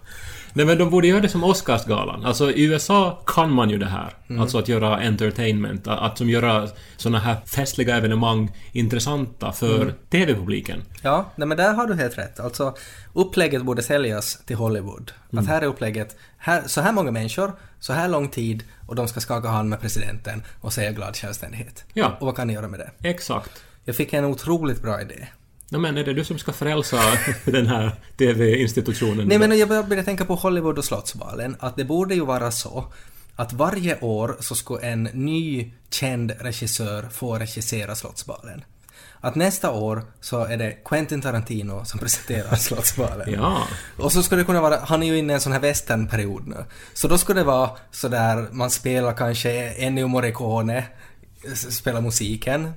Nej, men de borde göra det som Oscarsgalan. Alltså i U S A kan man ju det här. Mm. Alltså att göra entertainment. Att, att som göra såna här festliga evenemang intressanta för mm. tv-publiken. Ja, nej, men där har du helt rätt. Alltså upplägget borde säljas till Hollywood. Mm. Att här är upplägget. Här, så här många människor, så här lång tid och de ska skaka hand med presidenten och säga glad självständighet. Ja. Och vad kan ni göra med det? Exakt. Jag fick en otroligt bra idé. Nej, men är det du som ska frälsa den här tv-institutionen? Nej, men jag började tänka på Hollywood och Slottsbalen, att det borde ju vara så att varje år så ska en ny känd regissör få regissera Slottsbalen. Att nästa år så är det Quentin Tarantino som presenterar Slottsbalen. Ja. Och så skulle det kunna vara, han är ju inne i en sån här westernperiod nu. Så då skulle det vara så där man spelar kanske Ennio Morricone, spela musiken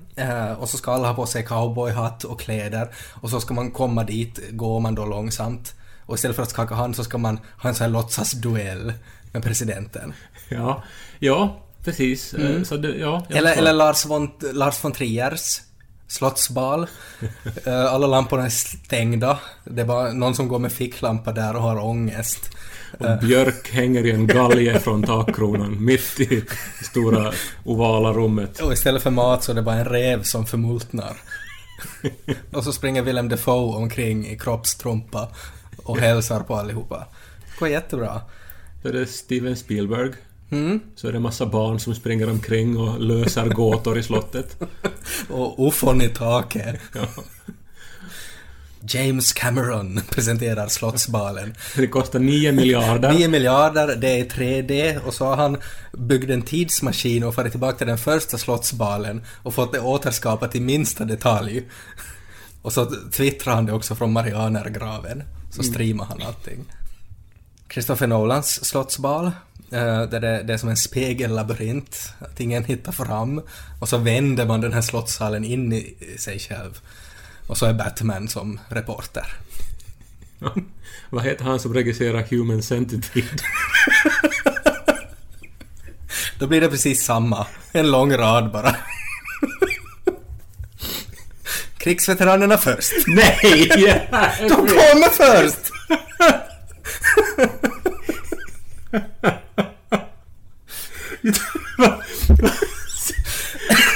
och så ska alla ha på sig cowboyhatt och kläder och så ska man komma dit, går man då långsamt och istället för att skaka hand så ska man ha en sån här låtsasduell med presidenten. Ja, ja precis. Mm. Så det, ja, eller eller Lars, von, Lars von Triers slottsbal. Alla lamporna är stängda. Det är bara någon som går med ficklampa där och har ångest. Och björk hänger i en galge från takkronan mitt i stora ovala rummet. Och istället för mat så är det bara en räv som förmultnar. Och så springer Willem Dafoe omkring i kroppstrumpa och hälsar på allihopa. Det går jättebra. Så är det Steven Spielberg. Mm. Så är det massa barn som springer omkring och löser gåtor i slottet. Och ofon i taket. Ja. James Cameron presenterar Slottsbalen. Det kostar nio miljarder. nio miljarder, det är tre D. Och så har han byggt en tidsmaskin och farit tillbaka till den första Slottsbalen och fått det återskapat i minsta detalj. Och så twittrar han det också från Marianergraven. Så streamar han allting. Christopher Nolans Slottsbal, där det, det är som en spegellabyrint. Att ingen hittar fram. Och så vänder man den här slottssalen in i sig själv. Och så är Batman som reporter. Ja. Vad heter han som regisserar Human Centipede? Då blir det precis samma. En lång rad bara. Krigsveteranerna först. Nej! De kommer först!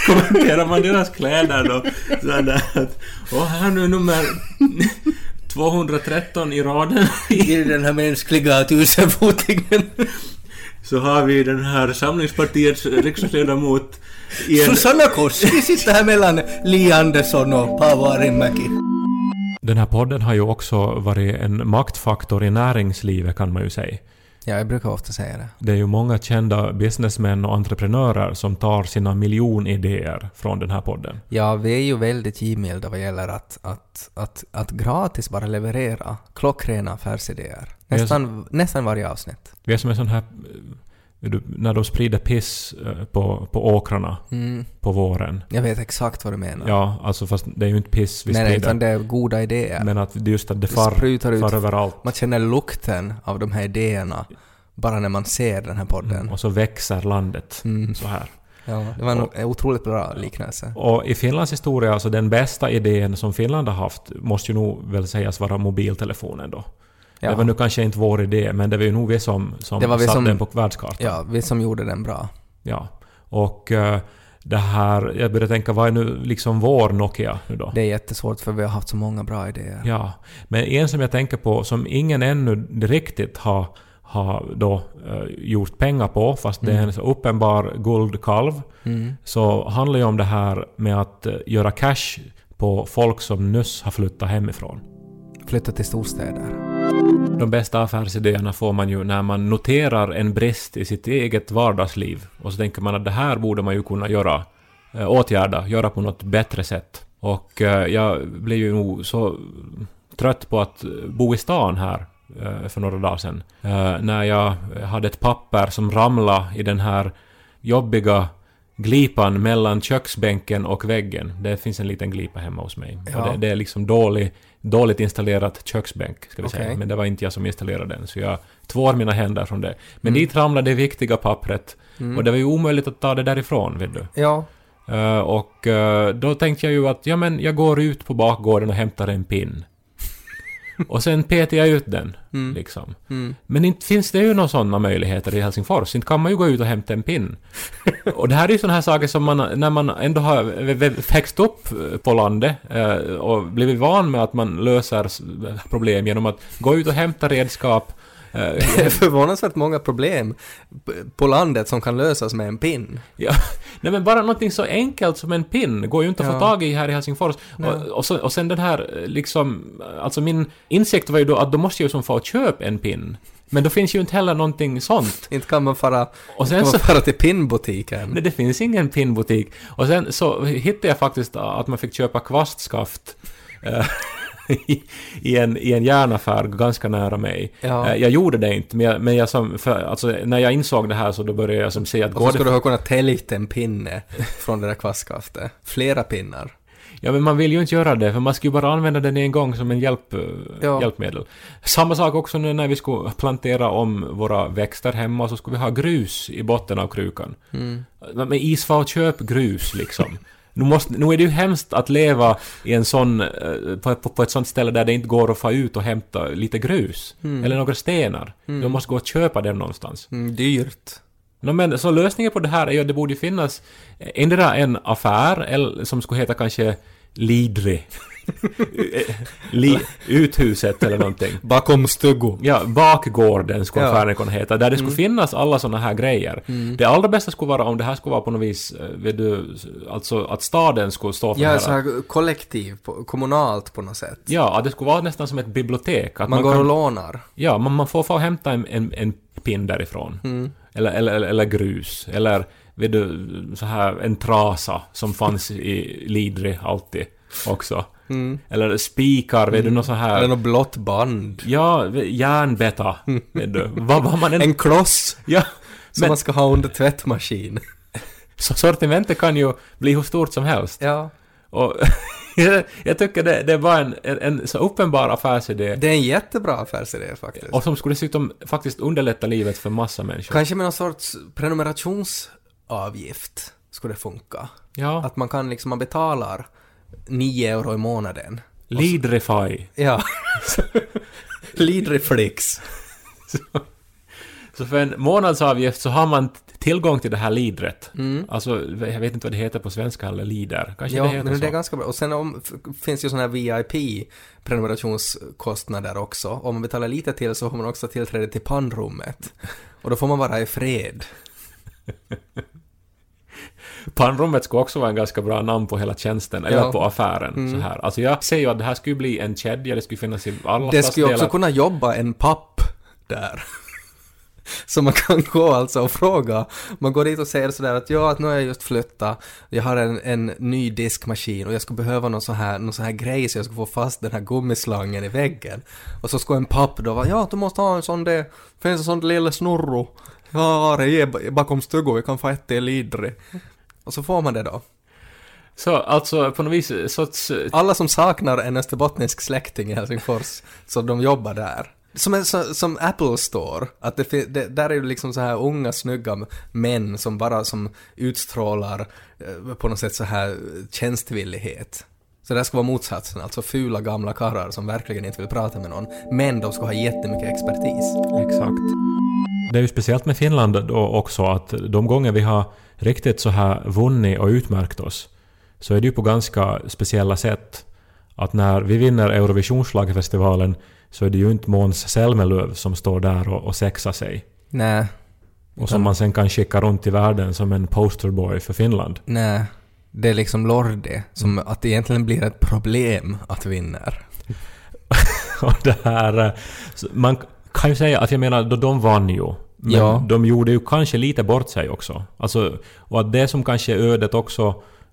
Kommenterar man deras kläder då? Sådär att, åh, här nu nummer tvåhundratretton i raden. I den här mänskliga tusenfotingen. Så har vi den här samlingspartiets riksdagsledamot en... Susanna Kors. Vi sitter här mellan Li Andersson och Paavo Arhinmäki. Den här podden har ju också varit en maktfaktor i näringslivet, kan man ju säga. Ja, jag brukar ofta säga det. Det är ju många kända businessmän och entreprenörer som tar sina miljonidéer från den här podden. Ja, vi är ju väldigt givmilda vad gäller att, att, att, att gratis bara leverera klockrena affärsidéer. Nästan, så, nästan varje avsnitt. Vi är som en sån här... När de sprider piss på, på åkrarna mm. på våren. Jag vet exakt vad du menar. Ja, alltså fast det är ju inte piss vi nej, sprider. Nej, utan det är goda idéer. Men att det just att det, det far, far överallt. Man känner lukten av de här idéerna bara när man ser den här podden. Mm, och så växer landet mm. så här. Ja, det var en och, otroligt bra liknelse. Och i Finlands historia, alltså den bästa idén som Finland har haft måste ju nog väl sägas vara mobiltelefonen då. Ja. Det var nu kanske inte vår idé, men det var ju nog vi som, som det var vi satt som, den på världskartan. Ja, vi som gjorde den bra. Ja, och uh, det här, jag började tänka, vad är nu liksom vår Nokia nu då? Det är jättesvårt för vi har haft så många bra idéer. Ja, men en som jag tänker på, som ingen ännu riktigt har, har då, uh, gjort pengar på, fast mm. det är en så uppenbar guldkalv, mm. så handlar ju om det här med att uh, göra cash på folk som nyss har flyttat hemifrån. Flyttat till storstäder. De bästa affärsidéerna får man ju när man noterar en brist i sitt eget vardagsliv. Och så tänker man att det här borde man ju kunna göra, åtgärda, göra på något bättre sätt. Och jag blev ju nog så trött på att bo i stan här för några dagar sedan. När jag hade ett papper som ramlade i den här jobbiga glipan mellan köksbänken och väggen. Det finns en liten glipa hemma hos mig. Ja. Och det, det är liksom dålig, dåligt installerat köksbänk, ska vi okay. säga. Men det var inte jag som installerade den, så jag tvår mina händer från det. Men mm. dit ramlade det viktiga pappret. Mm. Och det var ju omöjligt att ta det därifrån, vet du. Ja. Uh, och uh, då tänkte jag ju att ja, men jag går ut på bakgården och hämtar en pinn. Och sen petar jag ut den. Mm. Liksom. Mm. Men inte finns det ju några sådana möjligheter i Helsingfors. Inte kan man ju gå ut och hämta en pinn. Och det här är ju sådana här saker som man, när man ändå har växt upp på landet eh, och blivit van med att man löser problem genom att gå ut och hämta redskap. Det är förvånansvärt många problem på landet som kan lösas med en pin. Ja, nej, men bara någonting så enkelt som en pin går ju inte att ja. få tag i här i Helsingfors. Ja. Och, och, så, och sen den här, liksom, alltså min insikt var ju då att då måste jag som få köpa en pin. Men då finns ju inte heller någonting sånt. Inte kan man fara, och sen kan man fara till pinbutiken. Nej, det finns ingen pinbutik. Och sen så hittade jag faktiskt att man fick köpa kvastskaft. I, i, en, i en järnaffär ganska nära mig. Ja. Jag gjorde det inte, men, jag, men jag som, för, alltså, när jag insåg det här så då började jag som säga att... Varför skulle du ha kunnat täljt en pinne från det där kvastskaftet? Flera pinnar. Ja, men man vill ju inte göra det, för man ska ju bara använda den en gång som en hjälp, ja. hjälpmedel. Samma sak också när vi skulle plantera om våra växter hemma, så skulle vi ha grus i botten av krukan. Mm. Men isfart, köp grus liksom. Nu, måste, nu är det ju hemskt att leva i en sån, på, på, på ett sånt ställe där det inte går att få ut och hämta lite grus. Mm. Eller några stenar. Mm. Du måste gå och köpa dem någonstans. Mm, dyrt. No, men, så lösningen på det här är ju att det borde finnas endera en affär eller, som skulle heta kanske Lidri. Li, uthuset eller någonting. Bakom stugo. Ja, bakgården skulle affären ja. kunna heta. Där det skulle mm. finnas alla sådana här grejer. Mm. Det allra bästa skulle vara om det här skulle vara på något vis, vet du, alltså att staden skulle stå för ja, det här. Så här kollektiv, kommunalt på något sätt. Ja, det skulle vara nästan som ett bibliotek. Att man, man går kan, och lånar. Ja, man, man får få hämta en, en, en pin därifrån. Mm. Eller, eller, eller, eller grus. Eller vet du, så här, en trasa som fanns i Lidri alltid också. Mm. Eller spikar, vet mm. du, något så här. Eller något blått band. Ja, järnbeta, vet du. Vad var man en... en kloss ja, som men... man ska ha under tvättmaskin. Så sortimentet kan ju bli hur stort som helst. Ja. Och jag tycker det, det var en, en, en så uppenbar affärsidé. Det är en jättebra affärsidé faktiskt. Och som skulle dessutom faktiskt underlätta livet för massa människor. Kanske med någon sorts prenumerationsavgift skulle det funka. Ja. Att man kan liksom, man betalar nio euro i månaden. Lidrefaj. Ja. Lidreflix. Så, så för en månadsavgift så har man tillgång till det här lidret. Mm. Alltså, jag vet inte vad det heter på svenska, eller lider. Kanske ja, det heter men så. Det är ganska bra. Och sen om, finns ju sådana här V I P-prenumerationskostnader också. Om man betalar lite till så har man också tillträde till pannrummet. Och då får man vara i fred. Pannrummet ska också vara en ganska bra namn på hela tjänsten, eller ja. på affären. Mm. Så här. Alltså jag säger ju att det här skulle bli en kedja, det skulle finnas i alla. Det skulle också kunna jobba en papp där. Så man kan gå alltså och fråga. Man går dit och säger sådär att ja, att nu har jag just flyttat. Jag har en, en ny diskmaskin och jag skulle behöva någon sån här, någon sån här grej så jag ska få fast den här gummislangen i väggen. Och så ska en papp då vara, ja du måste ha en sån där, finns en sån där lilla snorro. Ja, det är bakom stugor, vi kan få ett del idre. Och så får man det då. Så alltså på något vis... Sorts... Alla som saknar en österbottnisk släkting i Helsingfors, så de jobbar där. Som, en, som Apple Store. Att det, det, där är ju liksom så här unga, snygga män som bara som utstrålar eh, på något sätt så här tjänstvillighet. Så det ska vara motsatsen. Alltså fula gamla karrar som verkligen inte vill prata med någon. Men de ska ha jättemycket expertis. Exakt. Det är ju speciellt med Finland då också att de gånger vi har riktigt så här vunnit och utmärkt oss så är det ju på ganska speciella sätt att när vi vinner Eurovisionsschlagerfestivalen så är det ju inte Måns Zelmerlöw som står där och, och sexar sig. Nej. Och som man sen kan skicka runt i världen som en posterboy för Finland. Nej, det är liksom Lordi som att det egentligen blir ett problem att vinna. Och det här... Man kan ju säga att jag menar då de vann ju. Men ja. de gjorde ju kanske lite bort sig också. Alltså, och att det som kanske är ödet också,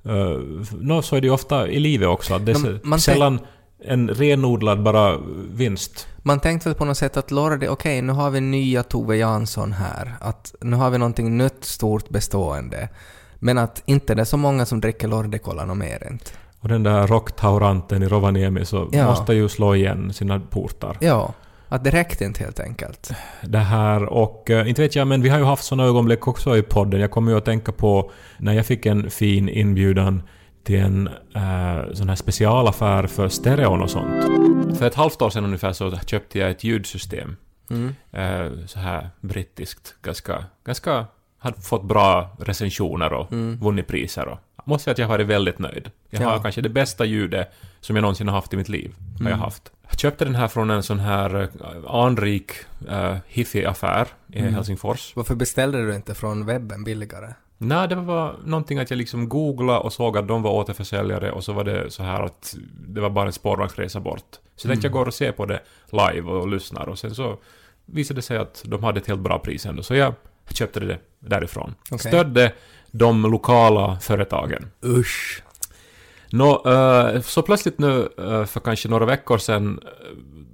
uh, no, så är det ju ofta i livet också. Att det är man sällan tänk... en renodlad bara vinst. Man tänkte väl på något sätt att Lordi, okej okay, nu har vi nya Tove Jansson här. Att nu har vi någonting nytt, stort, bestående. Men att inte det är så många som dricker Lordi-kolan och mer inte. Och den där rocktauranten i Rovaniemi så ja. måste ju slå igen sina portar. Ja, att det räckte inte helt enkelt. Det här och, inte vet jag, men vi har ju haft sådana ögonblick också i podden. Jag kommer ju att tänka på när jag fick en fin inbjudan till en eh, sån här specialaffär för stereon och sånt. För ett halvt år sedan ungefär så köpte jag ett ljudsystem. Mm. Eh, så här brittiskt, ganska... ganska hade fått bra recensioner och mm. vunnit priser. Och. Måste säga att jag har varit väldigt nöjd. Jag ja. har kanske det bästa ljudet som jag någonsin har haft i mitt liv. Mm. Har jag haft. Jag köpte den här från en sån här anrik uh, hifi-affär i mm. Helsingfors. Varför beställde du inte från webben billigare? Nej, det var någonting att jag liksom googlade och såg att de var återförsäljare och så var det så här att det var bara en spårvagnsresa bort. Så mm. att jag går och ser på det live och lyssnar och sen så visade det sig att de hade ett helt bra pris ändå. Så jag köpte det därifrån. Okay. Stödde de lokala företagen. Usch. Nå, så plötsligt nu för kanske några veckor sedan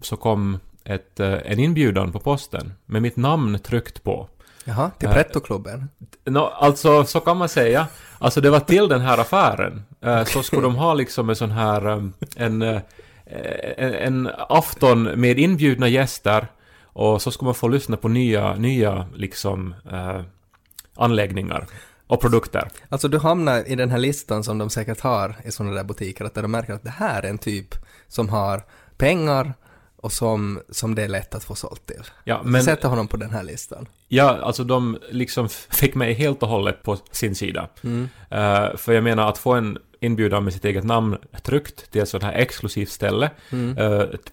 så kom ett, en inbjudan på posten med mitt namn tryckt på. Jaha, till Prettoklubben. Nå, alltså så kan man säga. Alltså det var till den här affären. Så skulle de ha liksom en sån här en, en, en afton med inbjudna gäster. Och så ska man få lyssna på nya, nya liksom, eh, anläggningar och produkter. Alltså du hamnar i den här listan som de säkert har i sådana där butiker. Att de märker att det här är en typ som har pengar och som, som det är lätt att få sålt till. Ja, men, sätter honom på den här listan. Ja, alltså de liksom fick mig helt och hållet på sin sida. Mm. Eh, för jag menar att få en inbjudan med sitt eget namn tryckt till ett sådant här exklusivt ställe. Mm.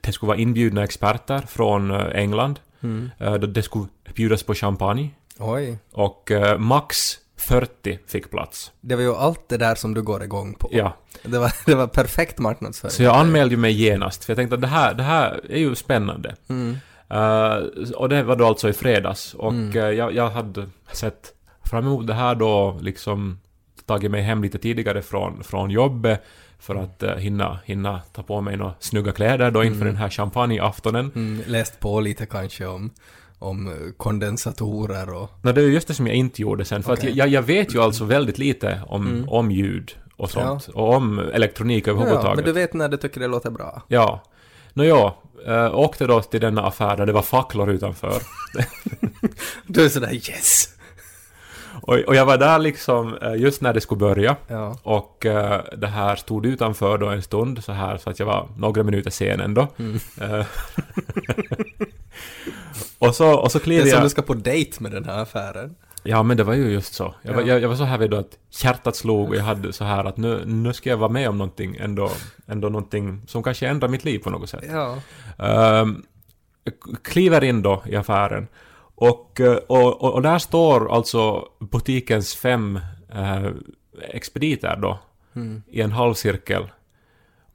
Det skulle vara inbjudna experter från England. Mm. Det skulle bjudas på champagne. Oj. Och max fyrtio fick plats. Det var ju allt det där som du går igång på. Ja. Det var, det var perfekt marknadsföring. Så jag anmälde mig genast för jag tänkte att det här, det här är ju spännande. Mm. Uh, och det var då alltså i fredags. Och mm. jag, jag hade sett fram emot det här då liksom tagit mig hem lite tidigare från, från jobbet för att uh, hinna, hinna ta på mig några snygga kläder då inför mm. den här champagneaftonen. Mm, läst på lite kanske om, om kondensatorer och... Nej, det är just det som jag inte gjorde sen. För okay. att jag, jag vet ju alltså väldigt lite om, mm. om ljud och sånt. Ja. Och om elektronik överhuvudtaget. Ja, men du vet när du tycker det låter bra. Ja. Nåja, uh, åkte då till denna affär där det var facklor utanför. Du är sådär, yes! Och jag var där liksom just när det skulle börja ja. och det här stod utanför då en stund så här så att jag var några minuter sen ändå. Mm. och så, och så kliver jag... Det är som jag... du ska på dejt med den här affären. Ja, men det var ju just så. Jag, ja. var, jag, jag var så här vid då att hjärtat slog och jag hade så här att nu, nu ska jag vara med om någonting ändå, ändå någonting som kanske ändrar mitt liv på något sätt. Ja. Um, kliver in då i affären. Och, och, och där står alltså butikens fem eh, expediter då mm. i en halvcirkel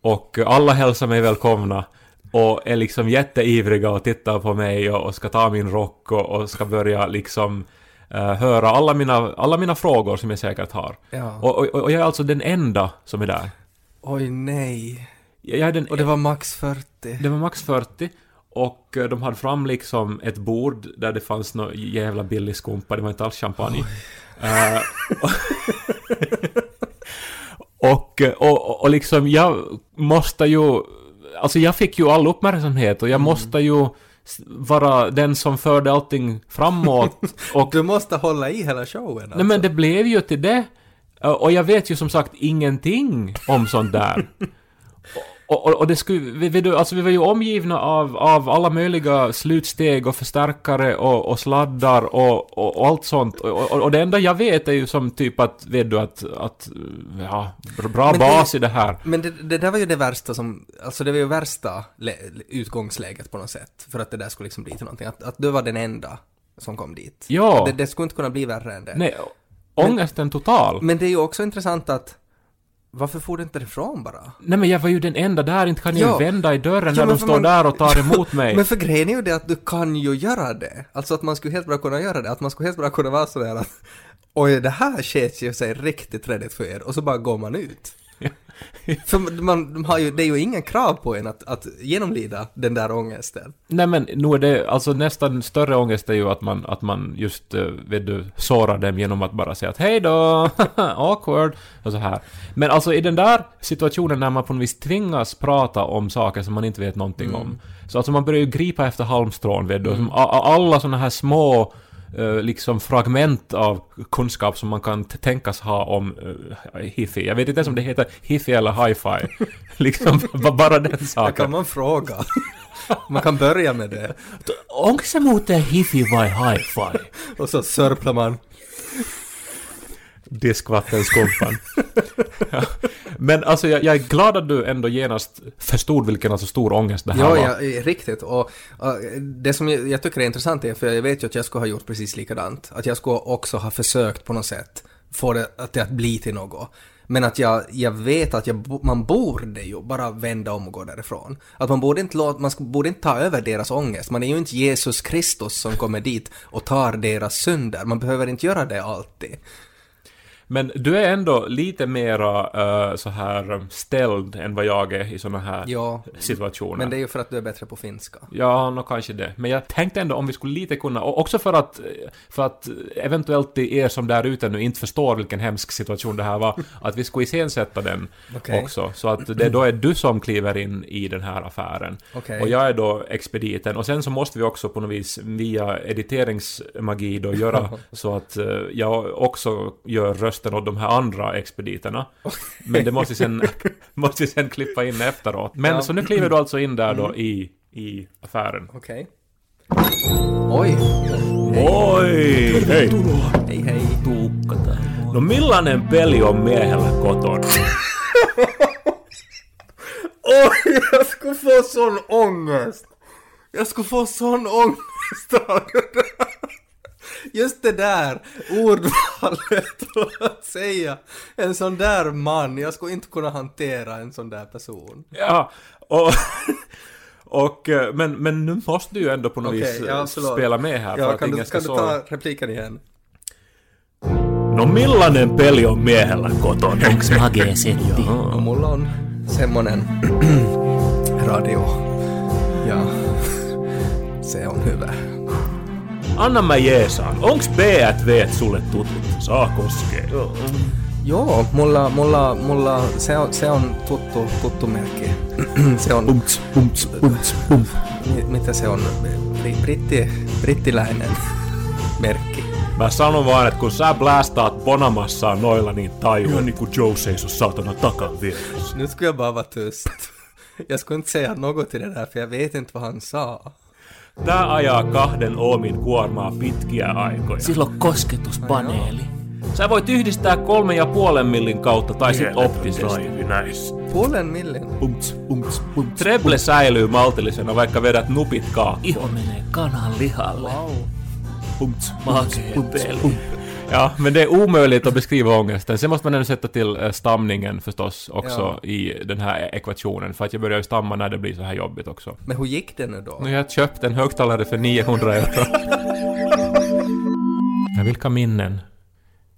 och alla hälsar mig välkomna och är liksom jätteivriga och tittar på mig och, och ska ta min rock och, och ska börja liksom eh, höra alla mina, alla mina frågor som jag säkert har ja. och, och, och jag är alltså den enda som är där. Oj nej, jag är den, och det var max fyrtio. Det var max fyrtio. Och de hade fram liksom ett bord där det fanns någon jävla billig skumpa. Det var inte alls champagne. Uh, och, och, och liksom jag måste ju... Alltså jag fick ju all uppmärksamhet och jag mm. måste ju vara den som förde allting framåt. Och, du måste hålla i hela showen. Alltså. Nej men det blev ju till det. Uh, och jag vet ju som sagt ingenting om sånt där. Och, och, och det skulle, vi, vi, alltså vi var ju omgivna av, av alla möjliga slutsteg och förstärkare och, och sladdar och, och, och allt sånt. Och, och, och det enda jag vet är ju som typ att, vet du, att, att ja, bra men bas det, i det här. Men det, det där var ju det värsta som, alltså det var ju värsta le, utgångsläget på något sätt. För att det där skulle liksom bli till någonting. Att, att du var den enda som kom dit. Ja. Det, det skulle inte kunna bli värre än det. Nej, ångesten men, total. Men det är ju också intressant att varför får du inte ifrån bara? Nej men jag var ju den enda där, inte kan jag vända i dörren ja, när de står man... där och tar emot mig. Men för grejen är ju det att du kan ju göra det. Alltså att man skulle helt bra kunna göra det. Att man skulle helt bra kunna vara sådär att oj det här känns ju sig riktigt redigt för er. Och så bara går man ut. Ja. För man, de har ju, det är ju ingen krav på en att, att genomlida den där ångesten. Nej, men nu är det, alltså, nästan större ångest är ju att man, att man just vet du, sårar dem genom att bara säga att hej då, awkward och så här. Men alltså i den där situationen när man på något vis tvingas prata om saker som man inte vet någonting mm. om. Så alltså man börjar ju gripa efter halmstrån, vet du, mm. alla sådana här små liksom fragment av kunskap som man kan t- tänkas ha om uh, hifi. Jag vet inte ens om det heter hifi eller hi-fi. Liksom bara den saken. Kan man fråga? Man kan börja med det. Ångsa mot det hifi var hi-fi. Och så sörplar man. Diskvattenskompan. Ja. Men alltså jag, jag är glad att du ändå genast förstod vilken alltså stor ångest det här ja, var. Ja, riktigt. Och, och det som jag, jag tycker är intressant är, för jag vet ju att jag skulle ha gjort precis likadant. Att jag skulle också ha försökt på något sätt få det att, det att bli till något. Men att jag, jag vet att jag, man borde ju bara vända om och gå därifrån. Att man borde inte, låta, man borde inte ta över deras ångest. Man är ju inte Jesus Kristus som kommer dit och tar deras synder. Man behöver inte göra det alltid. Men du är ändå lite mera uh, så här ställd än vad jag är i såna här ja, situationer. Men det är ju för att du är bättre på finska. Ja, nog kanske det. Men jag tänkte ändå om vi skulle lite kunna, och också för att, för att eventuellt det är er som där ute nu inte förstår vilken hemsk situation det här var, att vi skulle iscensätta den okay. också. Så att det då är du som kliver in i den här affären. Okay. Och jag är då expediten. Och sen så måste vi också på något vis via editeringsmagi då göra så att uh, jag också gör röst och de här andra expediterna. Men det måste sen, måste sen klippa in efteråt. Men ja. Så nu kliver du alltså in där då mm. i, i affären. Okej. Okay. Oi! Oi! Hei! Hei hei! Tuukkata. No millainen peli on miehellä kotona? Oi! Jag skulle få sån ångest! Jag skulle få sån ångest av det där. Just det där ordvalet att säga en sån där man, jag skulle inte kunna hantera en sån där person. Ja, och, och men, men nu måste du ju ändå på något okay, vis ja, spela med här. Ja, för att kan du, kan du ta repliken igen? No millainen peli on miehellä kotona? Onks magee setti? No, mulla on semmonen radio. Ja, se on hyvä. Anna mä jeesaan. Onks B:t V:t sulle tutut? Saa koskee. Joo, Joo mulla, mulla, mulla se, on, se on tuttu, tuttu merkki. Se on... Umts, umts, umts, umts. Mitä se on? Britti, brittiläinen merkki. Mä sanon vaan, että kun sä blastaat Bonamassaan noilla, niin tajua. Ja niinku Joe seiso saatana takan vieressä. Nyt skulle jag bara vara tyst. Jag skulle inte säga något till det där, för jag vet inte vad han sa. Tää ajaa kahden oomin kuormaa pitkiä aikoja. Sillä on kosketuspaneeli. Sä voit yhdistää kolme ja puolen millin kautta tai sit optisesti. Puolen millin? Umts, umts, umts. Treble säilyy maltillisena, vaikka vedät nupit kaakkoon. Iho menee kanan lihalle. Wow. Umts, umts, umts, umts. Ja, men det är omöjligt att beskriva ångesten. Sen måste man ändå sätta till stamningen förstås också ja. I den här ekvationen. För att jag börjar stamma när det blir så här jobbigt också. Men hur gick det nu då? Nu har jag köpt en högtalare för niohundra euro. Vilka minnen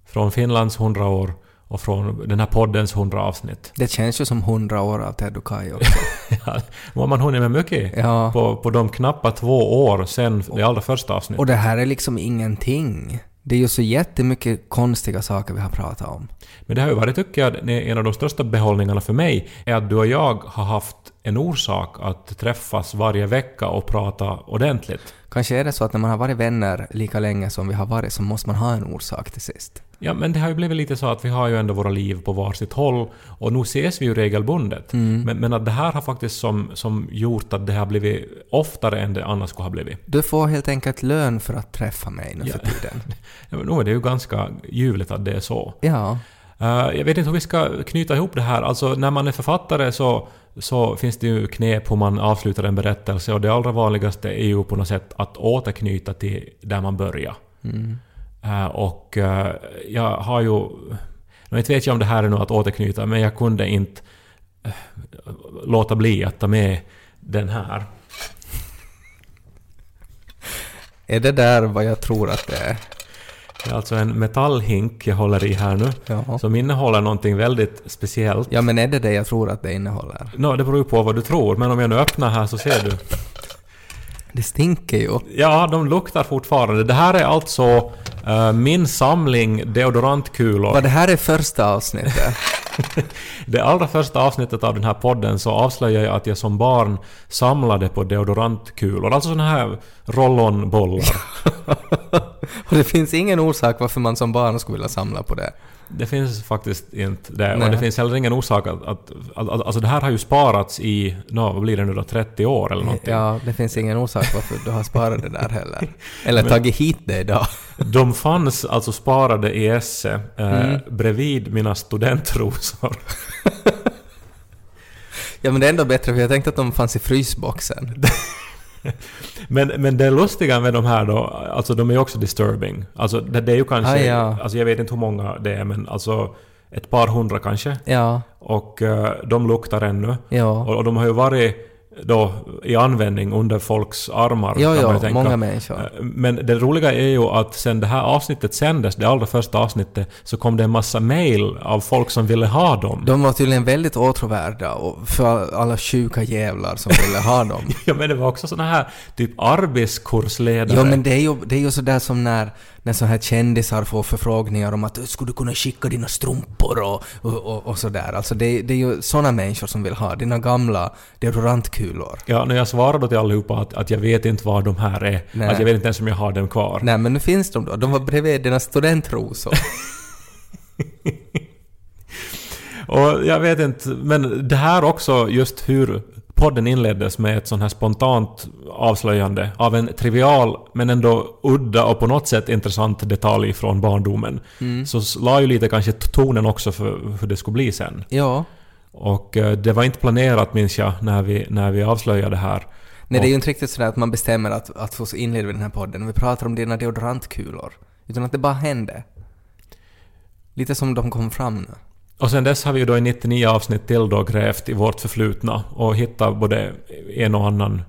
från Finlands hundra år och från den här poddens hundra avsnitt. Det känns ju som hundra år av Ted och Kaj också. Ja, var man hunnit med mycket ja. på, på de knappa två år sen det allra första avsnittet. Och det här är liksom ingenting. Det är ju så jättemycket konstiga saker vi har pratat om. Men det har ju varit, tycker jag, en av de största behållningarna för mig är att du och jag har haft en orsak att träffas varje vecka och prata ordentligt. Kanske är det så att när man har varit vänner lika länge som vi har varit, så måste man ha en orsak till sist. Ja, men det har ju blivit lite så att vi har ju ändå våra liv på varsitt håll och nu ses vi ju regelbundet. Mm. Men, men att det här har faktiskt som, som gjort att det har blivit oftare än det annars skulle ha blivit. Du får helt enkelt lön för att träffa mig nu ja. För tiden. Ja, men nu är det ju ganska ljuvligt att det är så. Ja. Uh, jag vet inte hur vi ska knyta ihop det här. Alltså när man är författare så... så finns det ju knep hur man avslutar en berättelse, och det allra vanligaste är ju på något sätt att återknyta till där man börjar. Mm. Uh, och uh, jag har ju, jag inte vet jag om det här är något att återknyta, men jag kunde inte uh, låta bli att ta med den här. Är det där vad jag tror att det är? Det är alltså en metallhink jag håller i här nu, ja, som innehåller någonting väldigt speciellt. Ja, men är det det jag tror att det innehåller? No, det beror ju på vad du tror, men om jag nu öppnar här så ser du. Det stinker ju. Ja, de luktar fortfarande. Det här är alltså uh, min samling deodorantkulor. Vad, det här är första avsnittet? Det allra första avsnittet av den här podden så avslöjar jag att jag som barn samlade på deodorantkulor. Alltså sådana här rollonbollar. Och det finns ingen orsak varför man som barn skulle vilja samla på det. Det finns faktiskt inte det. Nej. Och det finns heller ingen orsak att, att, att, att alltså det här har ju sparats i, no, vad blir det nu då, trettio år eller någonting. Ja, det finns ingen orsak varför du har sparat det där heller. Eller men, tagit hit det idag. De fanns alltså sparade i esse eh, mm. bredvid mina studentrosor. Ja, men det är ändå bättre för jag tänkte att de fanns i frysboxen. Men, men det lustiga med de här då, alltså de är ju också disturbing. Alltså det, det är ju kanske, ah, ja. Alltså jag vet inte hur många det är, men alltså ett par hundra kanske. Ja. Och uh, de luktar ännu. Ja. Och, och de har ju varit då i användning under folks armar. Ja, kan man tänka. Många människor. Men det roliga är ju att sen det här avsnittet sändes, det allra första avsnittet, så kom det en massa mejl av folk som ville ha dem. De var tydligen väldigt åtråvärda och för alla sjuka jävlar som ville ha dem. Ja, men det var också såna här typ arbetskursledare. Ja, men det är ju, det är ju sådär som när när så här kändisar får förfrågningar om att skulle du kunna skicka dina strumpor och, och, och, och sådär. Alltså det, det är ju sådana människor som vill ha dina gamla deodorantkulor. Ja, när jag svarade till allihopa att, att jag vet inte var de här är. Nej. Att jag vet inte ens om jag har dem kvar. Nej, men nu finns de då. De var bredvid dina studentrosor. Och jag vet inte, men det här också just hur podden inleddes med ett sån här spontant avslöjande av en trivial men ändå udda och på något sätt intressant detalj från barndomen. Mm. Så la ju lite kanske tonen också för hur det skulle bli sen. Ja. Och det var inte planerat, minns jag, när vi, när vi avslöjade det här. Nej, det är ju inte riktigt sådär att man bestämmer att, att få inleda den här podden. Vi pratar om dina deodorantkulor. Utan att det bara hände. Lite som de kom fram nu. Och sen dess har vi ju då i nittionio avsnitt till då grävt i vårt förflutna och hittat både en och annan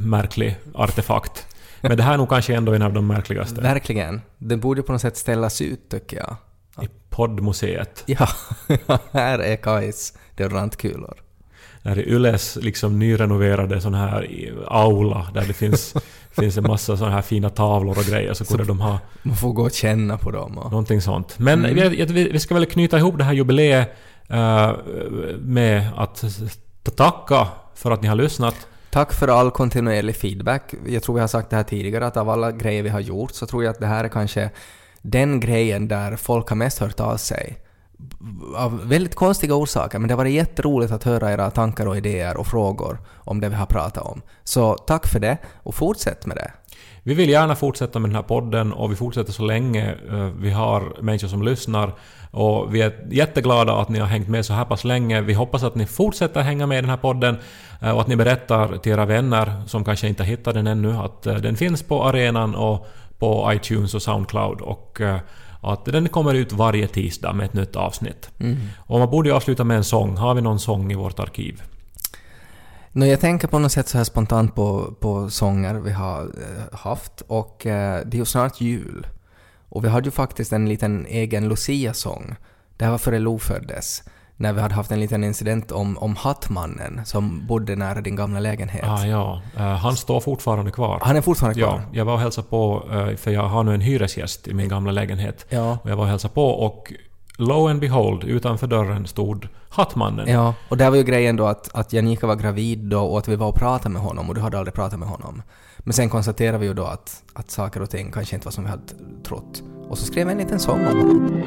märklig artefakt. Men det här är nog kanske ändå en av de märkligaste. Verkligen. Den borde på något sätt ställas ut, tycker jag. I poddmuseet. Ja, här är Kajs deodorantkulor. Där är Yles liksom nyrenoverade sån här aula där det finns, finns en massa såna här fina tavlor och grejer så, så kunde de ha. Man får gå och känna på dem och någonting sånt. Men mm. vi, vi ska väl knyta ihop det här jubileet uh, med att tacka för att ni har lyssnat. Tack för all kontinuerlig feedback. Jag tror vi har sagt det här tidigare att av alla grejer vi har gjort så tror jag att det här är kanske den grejen där folk har mest hört av sig. Av väldigt konstiga orsaker, men det var jätteroligt att höra era tankar och idéer och frågor om det vi har pratat om. Så tack för det och fortsätt med det. Vi vill gärna fortsätta med den här podden och vi fortsätter så länge vi har människor som lyssnar och vi är jätteglada att ni har hängt med så här pass länge. Vi hoppas att ni fortsätter hänga med i den här podden och att ni berättar till era vänner som kanske inte hittar den ännu att den finns på arenan och på iTunes och Soundcloud och att den kommer ut varje tisdag med ett nytt avsnitt. Mm. Och man borde ju avsluta med en sång. Har vi någon sång i vårt arkiv? No, jag tänker på något sätt så här spontant på, på sånger vi har haft. Och eh, det är ju snart jul. Och vi hade ju faktiskt en liten egen Lucia-sång. Det här var före Lo föddes. När vi hade haft en liten incident om, om Hattmannen som bodde nära din gamla lägenhet. Ah, ja, uh, han står fortfarande kvar. Han är fortfarande kvar? Ja, jag var och hälsade på, uh, för jag har nu en hyresgäst i min gamla lägenhet. Ja. Och jag var och hälsade på och lo and behold, utanför dörren stod Hattmannen. Ja, och där var ju grejen då att, att Janika var gravid då och att vi var och pratade med honom och du hade aldrig pratat med honom. Men sen konstaterade vi ju då att, att saker och ting kanske inte var som vi hade trott. Och så skrev jag en liten sång om honom.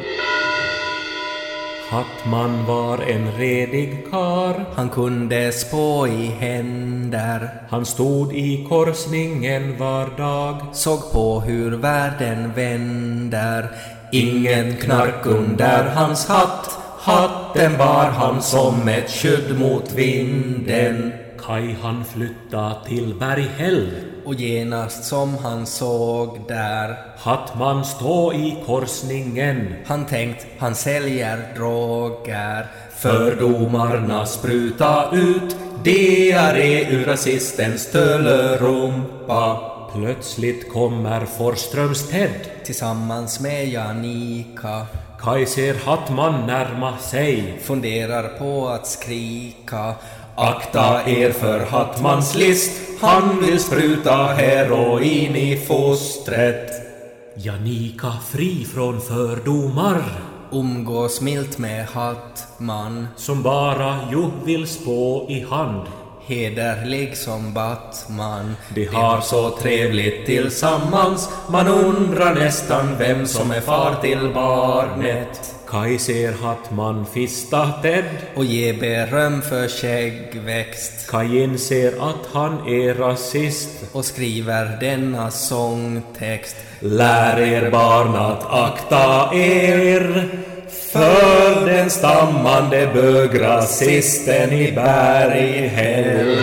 Hattman var en redig kar, han kunde spå i händer. Han stod i korsningen var dag, såg på hur världen vänder. Ingen knark under hans hatt, hatten bar han som ett skydd mot vinden. Kaj han flytta till Berghäll, och genast som han såg där Hattman stå i korsningen. Han tänkt, han säljer droger. Fördomarna spruta ut diarré ur rasistens tölerumpa. Plötsligt kommer Forströms Ted tillsammans med Janika. Kaj ser Hattman närma sig, funderar på att skrika. Akta er för Hattmans list, han vill spruta heroin i fostret. Janika fri från fördomar umgås milt med Hattman, som bara jo vill spå i hand. Hederlig som Batman, de har så trevligt tillsammans, man undrar nästan vem som är far till barnet. Kaj ser Hattman fista Ted och ge beröm för skäggväxt. Kaj inser att han är rasist och skriver denna sångtext. Lär er barn att akta er för den stammande bögrasisten i Berghäll.